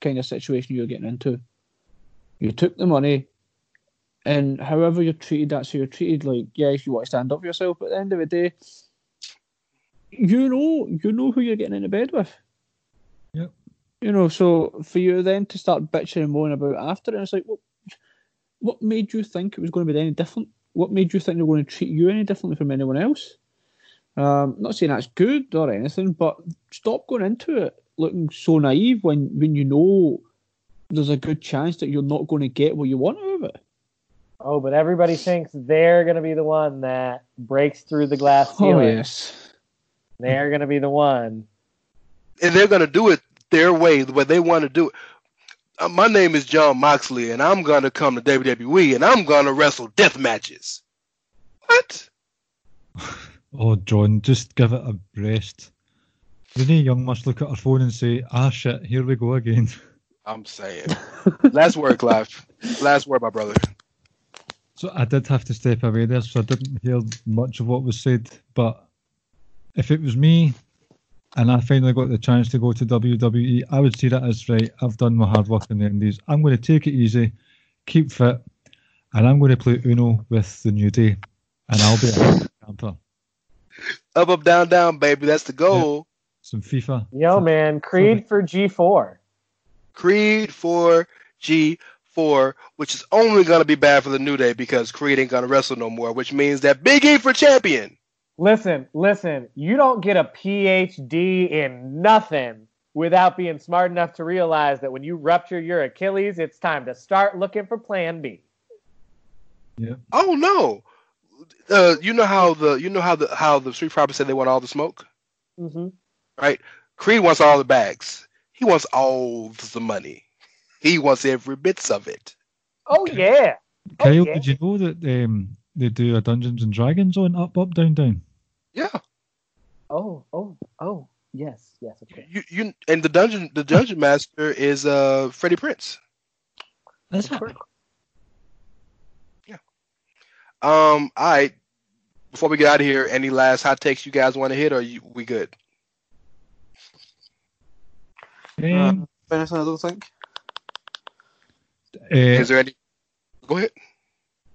kind of situation you're getting into. You took the money, and however you're treated, that's how you're treated. If you want to stand up for yourself, but at the end of the day, you know who you're getting into bed with. Yep. So for you then to start bitching and moaning about after, and it's what made you think it was going to be any different? What made you think they were going to treat you any differently from anyone else? Not saying that's good or anything, but stop going into it looking so naive when you know there's a good chance that you're not going to get what you want out of it. Oh, but everybody thinks they're going to be the one that breaks through the glass ceiling. Oh, yes. They're going to be the one. And they're going to do it their way, the way they want to do it. My name is John Moxley, and I'm going to come to WWE, and I'm going to wrestle death matches. What? Oh, John, just give it a rest. Renee Young must look at her phone and say, ah, shit, here we go again. I'm saying. Last word, Clive. Last word, my brother. So I did have to step away there, so I didn't hear much of what was said. But if it was me, and I finally got the chance to go to WWE, I would see that as, right, I've done my hard work in the Indies. I'm going to take it easy, keep fit, and I'm going to play Uno with the New Day. And I'll be a camper. Up, up, down, down, baby. That's the goal. Yeah. Some FIFA. Yo, man, Creed for G4. Creed for G4. Which is only going to be bad for the New Day because Creed ain't going to wrestle no more, which means that Big E for champion. Listen, you don't get a PhD in nothing without being smart enough to realize that when you rupture your Achilles, it's time to start looking for plan B. Yeah. Oh, no. You know how the Street Profits said they want all the smoke? Mm-hmm. Right? Creed wants all the bags. He wants all the money. He wants every bits of it. Oh, yeah. Kyle, did you know that they do a Dungeons & Dragons on Up, Up, Down, Down? Yeah. Oh. Yes. Okay. You and the dungeon master is Freddie Prinze. That's correct. Yeah. All right. Before we get out of here, any last hot takes you guys want to hit, or we good? Anything I don't think. Is there any? Go ahead.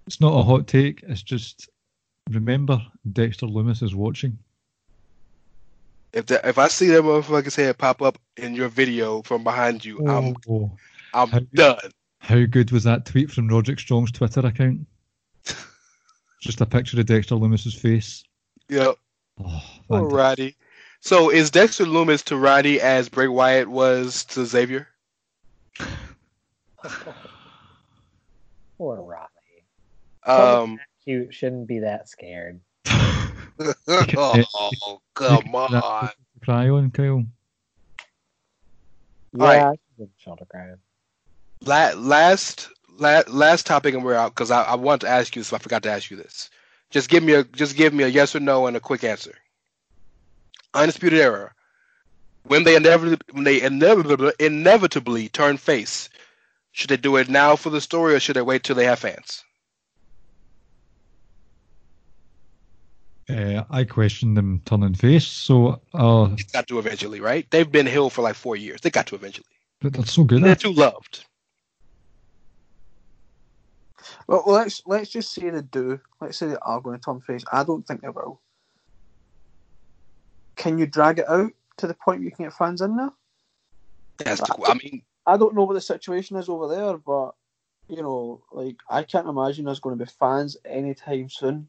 It's not a hot take. It's just remember Dexter Lumis is watching. If I see that motherfucker's head pop up in your video from behind you, I'm done. How good was that tweet from Roderick Strong's Twitter account? Just a picture of Dexter Lumis's face. Yep. Oh, alrighty. So is Dexter Lumis to Roddy as Bray Wyatt was to Xavier? Poor Roddy. Cute. Shouldn't be that scared. Oh, come on. Cry on, Kyle. Yeah, shoulder crying. Last topic, and we're out because I want to ask you this. But I forgot to ask you this. Just give me a yes or no and a quick answer. Undisputed Era. When they inevitably turn face. Should they do it now for the story, or should they wait till they have fans? I question them turning face, so... They got to eventually, right? They've been heel for like 4 years. They got to eventually. But that's so good. They're too loved. Well, let's just say they do. Let's say they are going to turn face. I don't think they will. Can you drag it out to the point you can get fans in there? I don't know what the situation is over there, but, I can't imagine there's going to be fans anytime soon.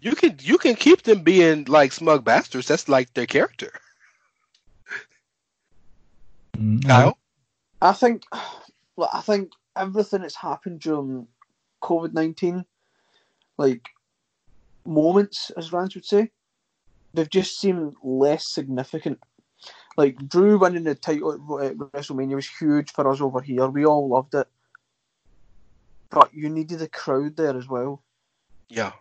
You can keep them being, like, smug bastards. That's, like, their character. Kyle? I think everything that's happened during COVID-19, like, moments, as Rance would say, they've just seemed less significant. Like, Drew winning the title at WrestleMania was huge for us over here. We all loved it. But you needed the crowd there as well. Yeah.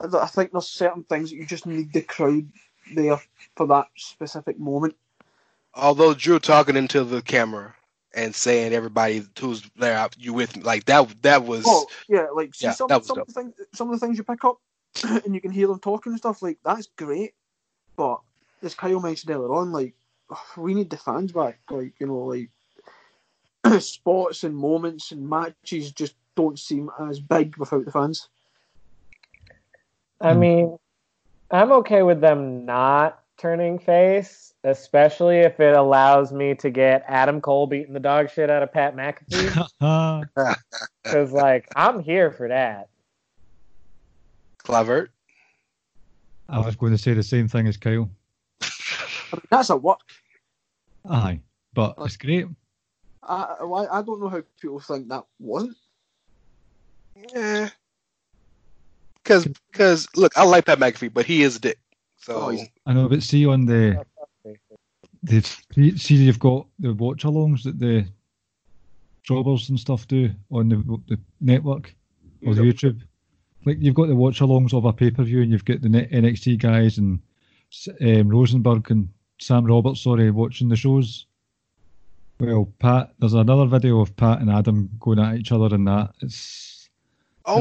I think there's certain things that you just need the crowd there for that specific moment. Although Drew talking into the camera and saying, everybody who's there, you with me, like, that was... Oh, yeah, like, see, yeah, some of the things you pick up and you can hear them talking and stuff, like, that's great, but as Kyle mentioned earlier on, like, we need the fans back. Like, spots and moments and matches just don't seem as big without the fans. I mean, I'm okay with them not turning face, especially if it allows me to get Adam Cole beating the dog shit out of Pat McAfee. Because, like, I'm here for that. Clavert? I was going to say the same thing as Kyle. I mean, that's a work. Aye, but it's great. I don't know how people think that wasn't. Yeah. Because look, I like Pat McAfee, but he is a dick. So I know, but see on the see you've got the watch-alongs that the jobbers and stuff do on the network or the YouTube. Like you've got the watch-alongs of a pay-per-view, and you've got the NXT guys and Rosenberg and Sam Roberts, watching the shows. Well, Pat, there's another video of Pat and Adam going at each other, and that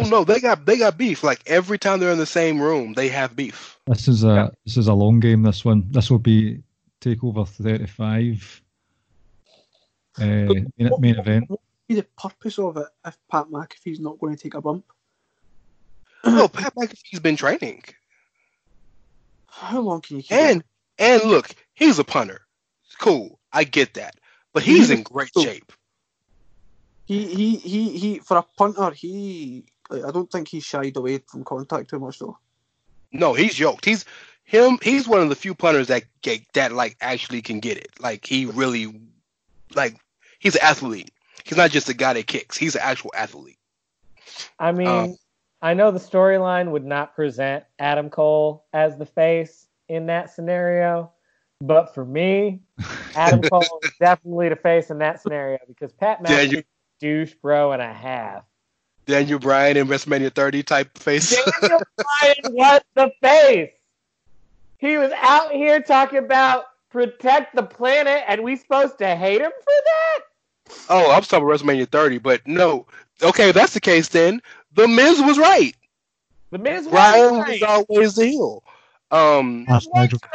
no, they got beef. Like every time they're in the same room, they have beef. This is a long game. This one, this will be Takeover 35 main event. What would be the purpose of it if Pat McAfee's not going to take a bump? No, Pat McAfee's been training. How long can you keep and look, he's a punter. It's cool, I get that, but he's in great shape. He for a punter, I don't think he shied away from contact too much though. No, he's yoked. He's one of the few punters that actually can get it. Like he really he's an athlete. He's not just a guy that kicks. He's an actual athlete. I mean, I know the storyline would not present Adam Cole as the face in that scenario, but for me, Adam Cole is definitely the face in that scenario because Pat McAfee is a douche bro and a half. Daniel Bryan in WrestleMania 30 type face. Daniel Bryan was the face. He was out here talking about protect the planet, and we supposed to hate him for that? Oh, I'm talking about WrestleMania 30, but no. Okay, if that's the case then, The Miz was right. The Miz was Bryan right. was always the heel.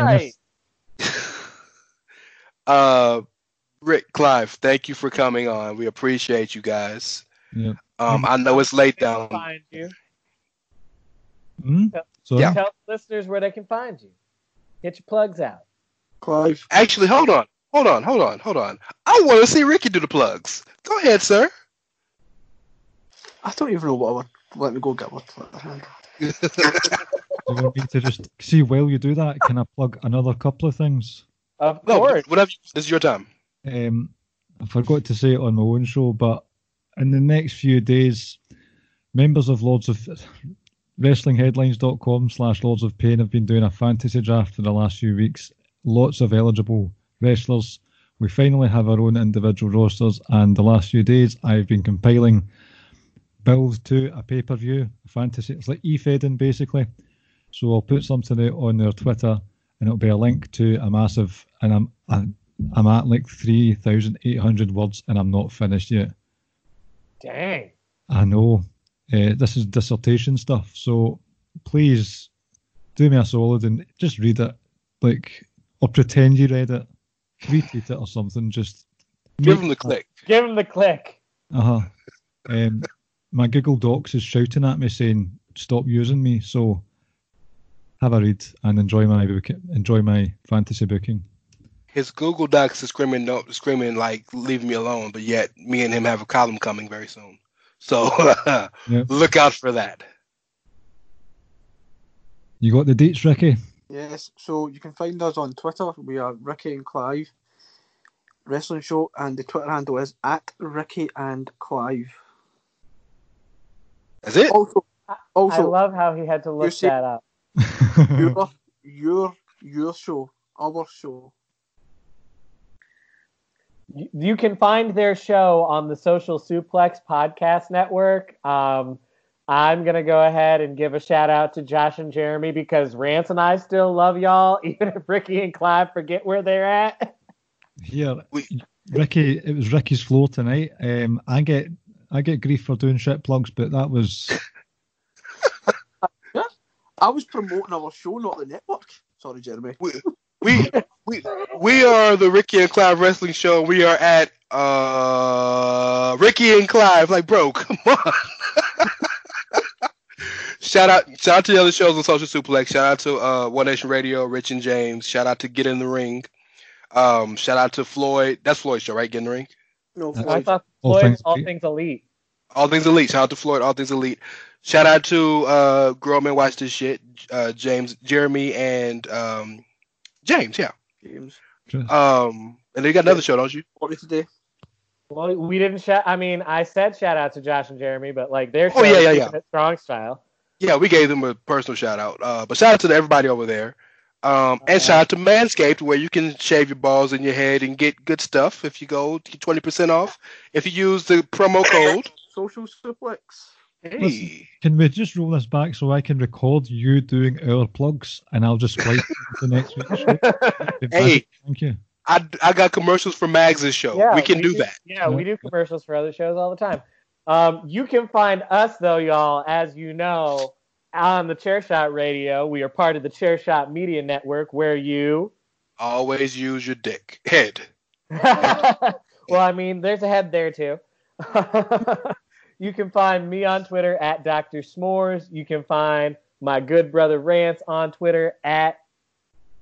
Right. Rick, Clive, thank you for coming on. We appreciate you guys. Yeah. I know it's late down. Find you. Tell listeners where they can find you. Get your plugs out. Clive. Actually, hold on. I want to see Ricky do the plugs. Go ahead, sir. I don't even know what I want. Let me go get one. You want me to just see while you do that? Can I plug another couple of things? Of course. Whatever. This is your time. I forgot to say it on my own show, but in the next few days, members of Lords of WrestlingHeadlines.com/Lords of Pain have been doing a fantasy draft for the last few weeks. Lots of eligible wrestlers. We finally have our own individual rosters, and the last few days I've been compiling build to a pay-per-view, a fantasy. It's like e-fedding, basically. So I'll put something out on their Twitter, and it'll be a link to a massive, and I'm at like 3,800 words, and I'm not finished yet. Dang. I know. This is dissertation stuff, so please do me a solid and just read it, or pretend you read it, retweet it or something. Just give them the click. Give them the click. Uh-huh. My Google Docs is shouting at me saying, stop using me. So have a read and enjoy my fantasy booking. His Google Docs is screaming leave me alone. But yet me and him have a column coming very soon. So Look out for that. You got the dates, Ricky? Yes. So you can find us on Twitter. We are Ricky and Clive Wrestling Show. And the Twitter handle is @RickyandClive. Is it? Also, I love how he had to look that up. Your show, our show. You can find their show on the Social Suplex Podcast Network. I'm going to go ahead and give a shout out to Josh and Jeremy because Rance and I still love y'all, even if Ricky and Clive forget where they're at. Yeah, Ricky, it was Ricky's floor tonight. I get grief for doing shit plugs, but that was... I was promoting our show, not the network. Sorry, Jeremy. We are the Ricky and Clive Wrestling Show. We are at Ricky and Clive. Like, bro, come on. Shout out to the other shows on Social Suplex. Shout out to One Nation Radio, Rich and James. Shout out to Get in the Ring. Shout out to Floyd. That's Floyd's show, right? Get in the Ring? No, Floyd. I thought Floyd, All Things Elite. All Things Elite. Shout out to Floyd, All Things Elite. Shout out to Grown Men Watch This Shit, James, Jeremy, and James. And they got another show, don't you? What is today? Well, we didn't shout. I mean, I said shout out to Josh and Jeremy, but like they're strong style. Yeah, we gave them a personal shout out. But shout out to everybody over there. And shout out to Manscaped, where you can shave your balls in your head and get good stuff if you go to 20% off if you use the promo code Social Suplex. Hey. Listen, can we just roll this back so I can record you doing our plugs and I'll just play the next week's show? Hey, thank you. I got commercials for Mags' show. Yeah, we can do that. Yeah, we do commercials for other shows all the time. You can find us, though, y'all, as you know, on the Chairshot Radio. We are part of the Chairshot Media Network, where you... always use your dick. Head. Well, I mean, there's a head there, too. You can find me on Twitter at Dr. S'mores. You can find my good brother Rance on Twitter at...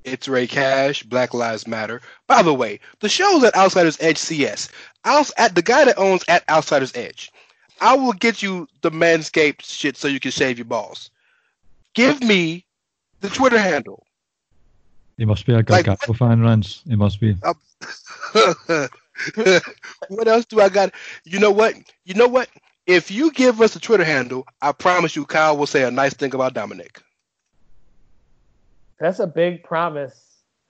It's Ray Cash, Black Lives Matter. By the way, the show's at Outsiders Edge CS. The guy that owns at Outsiders Edge. I will get you the Manscaped shit so you can shave your balls. Give me the Twitter handle. It must be a Gargano fan, Rance. It must be. What else do I got? You know what? If you give us the Twitter handle, I promise you Kyle will say a nice thing about Dominic. That's a big promise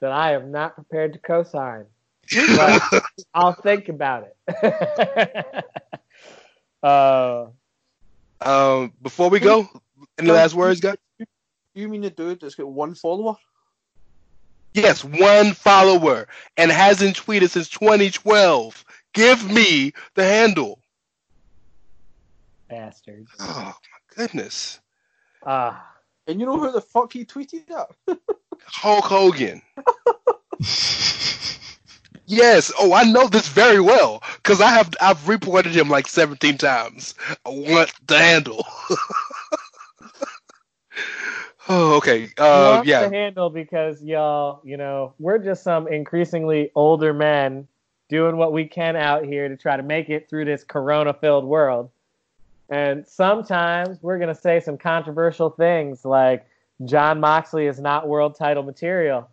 that I am not prepared to co-sign. But I'll think about it. Before we go, any last words, guys? You mean the dude that's got one follower? Yes, one follower, and hasn't tweeted since 2012. Give me the handle. Bastard. Oh, my goodness. And you know who the fuck he tweeted at? Hulk Hogan. Yes. Oh, I know this very well because I've reported him like 17 times. I want the handle. Oh, okay. Yeah. The handle because y'all, you know, we're just some increasingly older men doing what we can out here to try to make it through this corona-filled world. And sometimes we're going to say some controversial things like John Moxley is not world title material.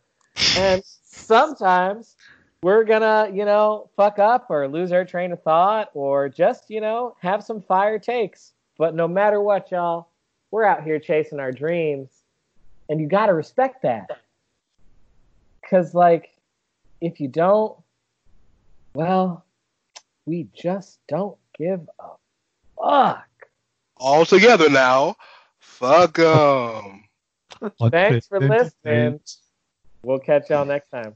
And sometimes we're going to, you know, fuck up or lose our train of thought or just, you know, have some fire takes. But no matter what, y'all, we're out here chasing our dreams. And you got to respect that. Because, like, if you don't, well, we just don't give up. Fuck. All together now. Fuck 'em. Thanks for listening. We'll catch y'all next time.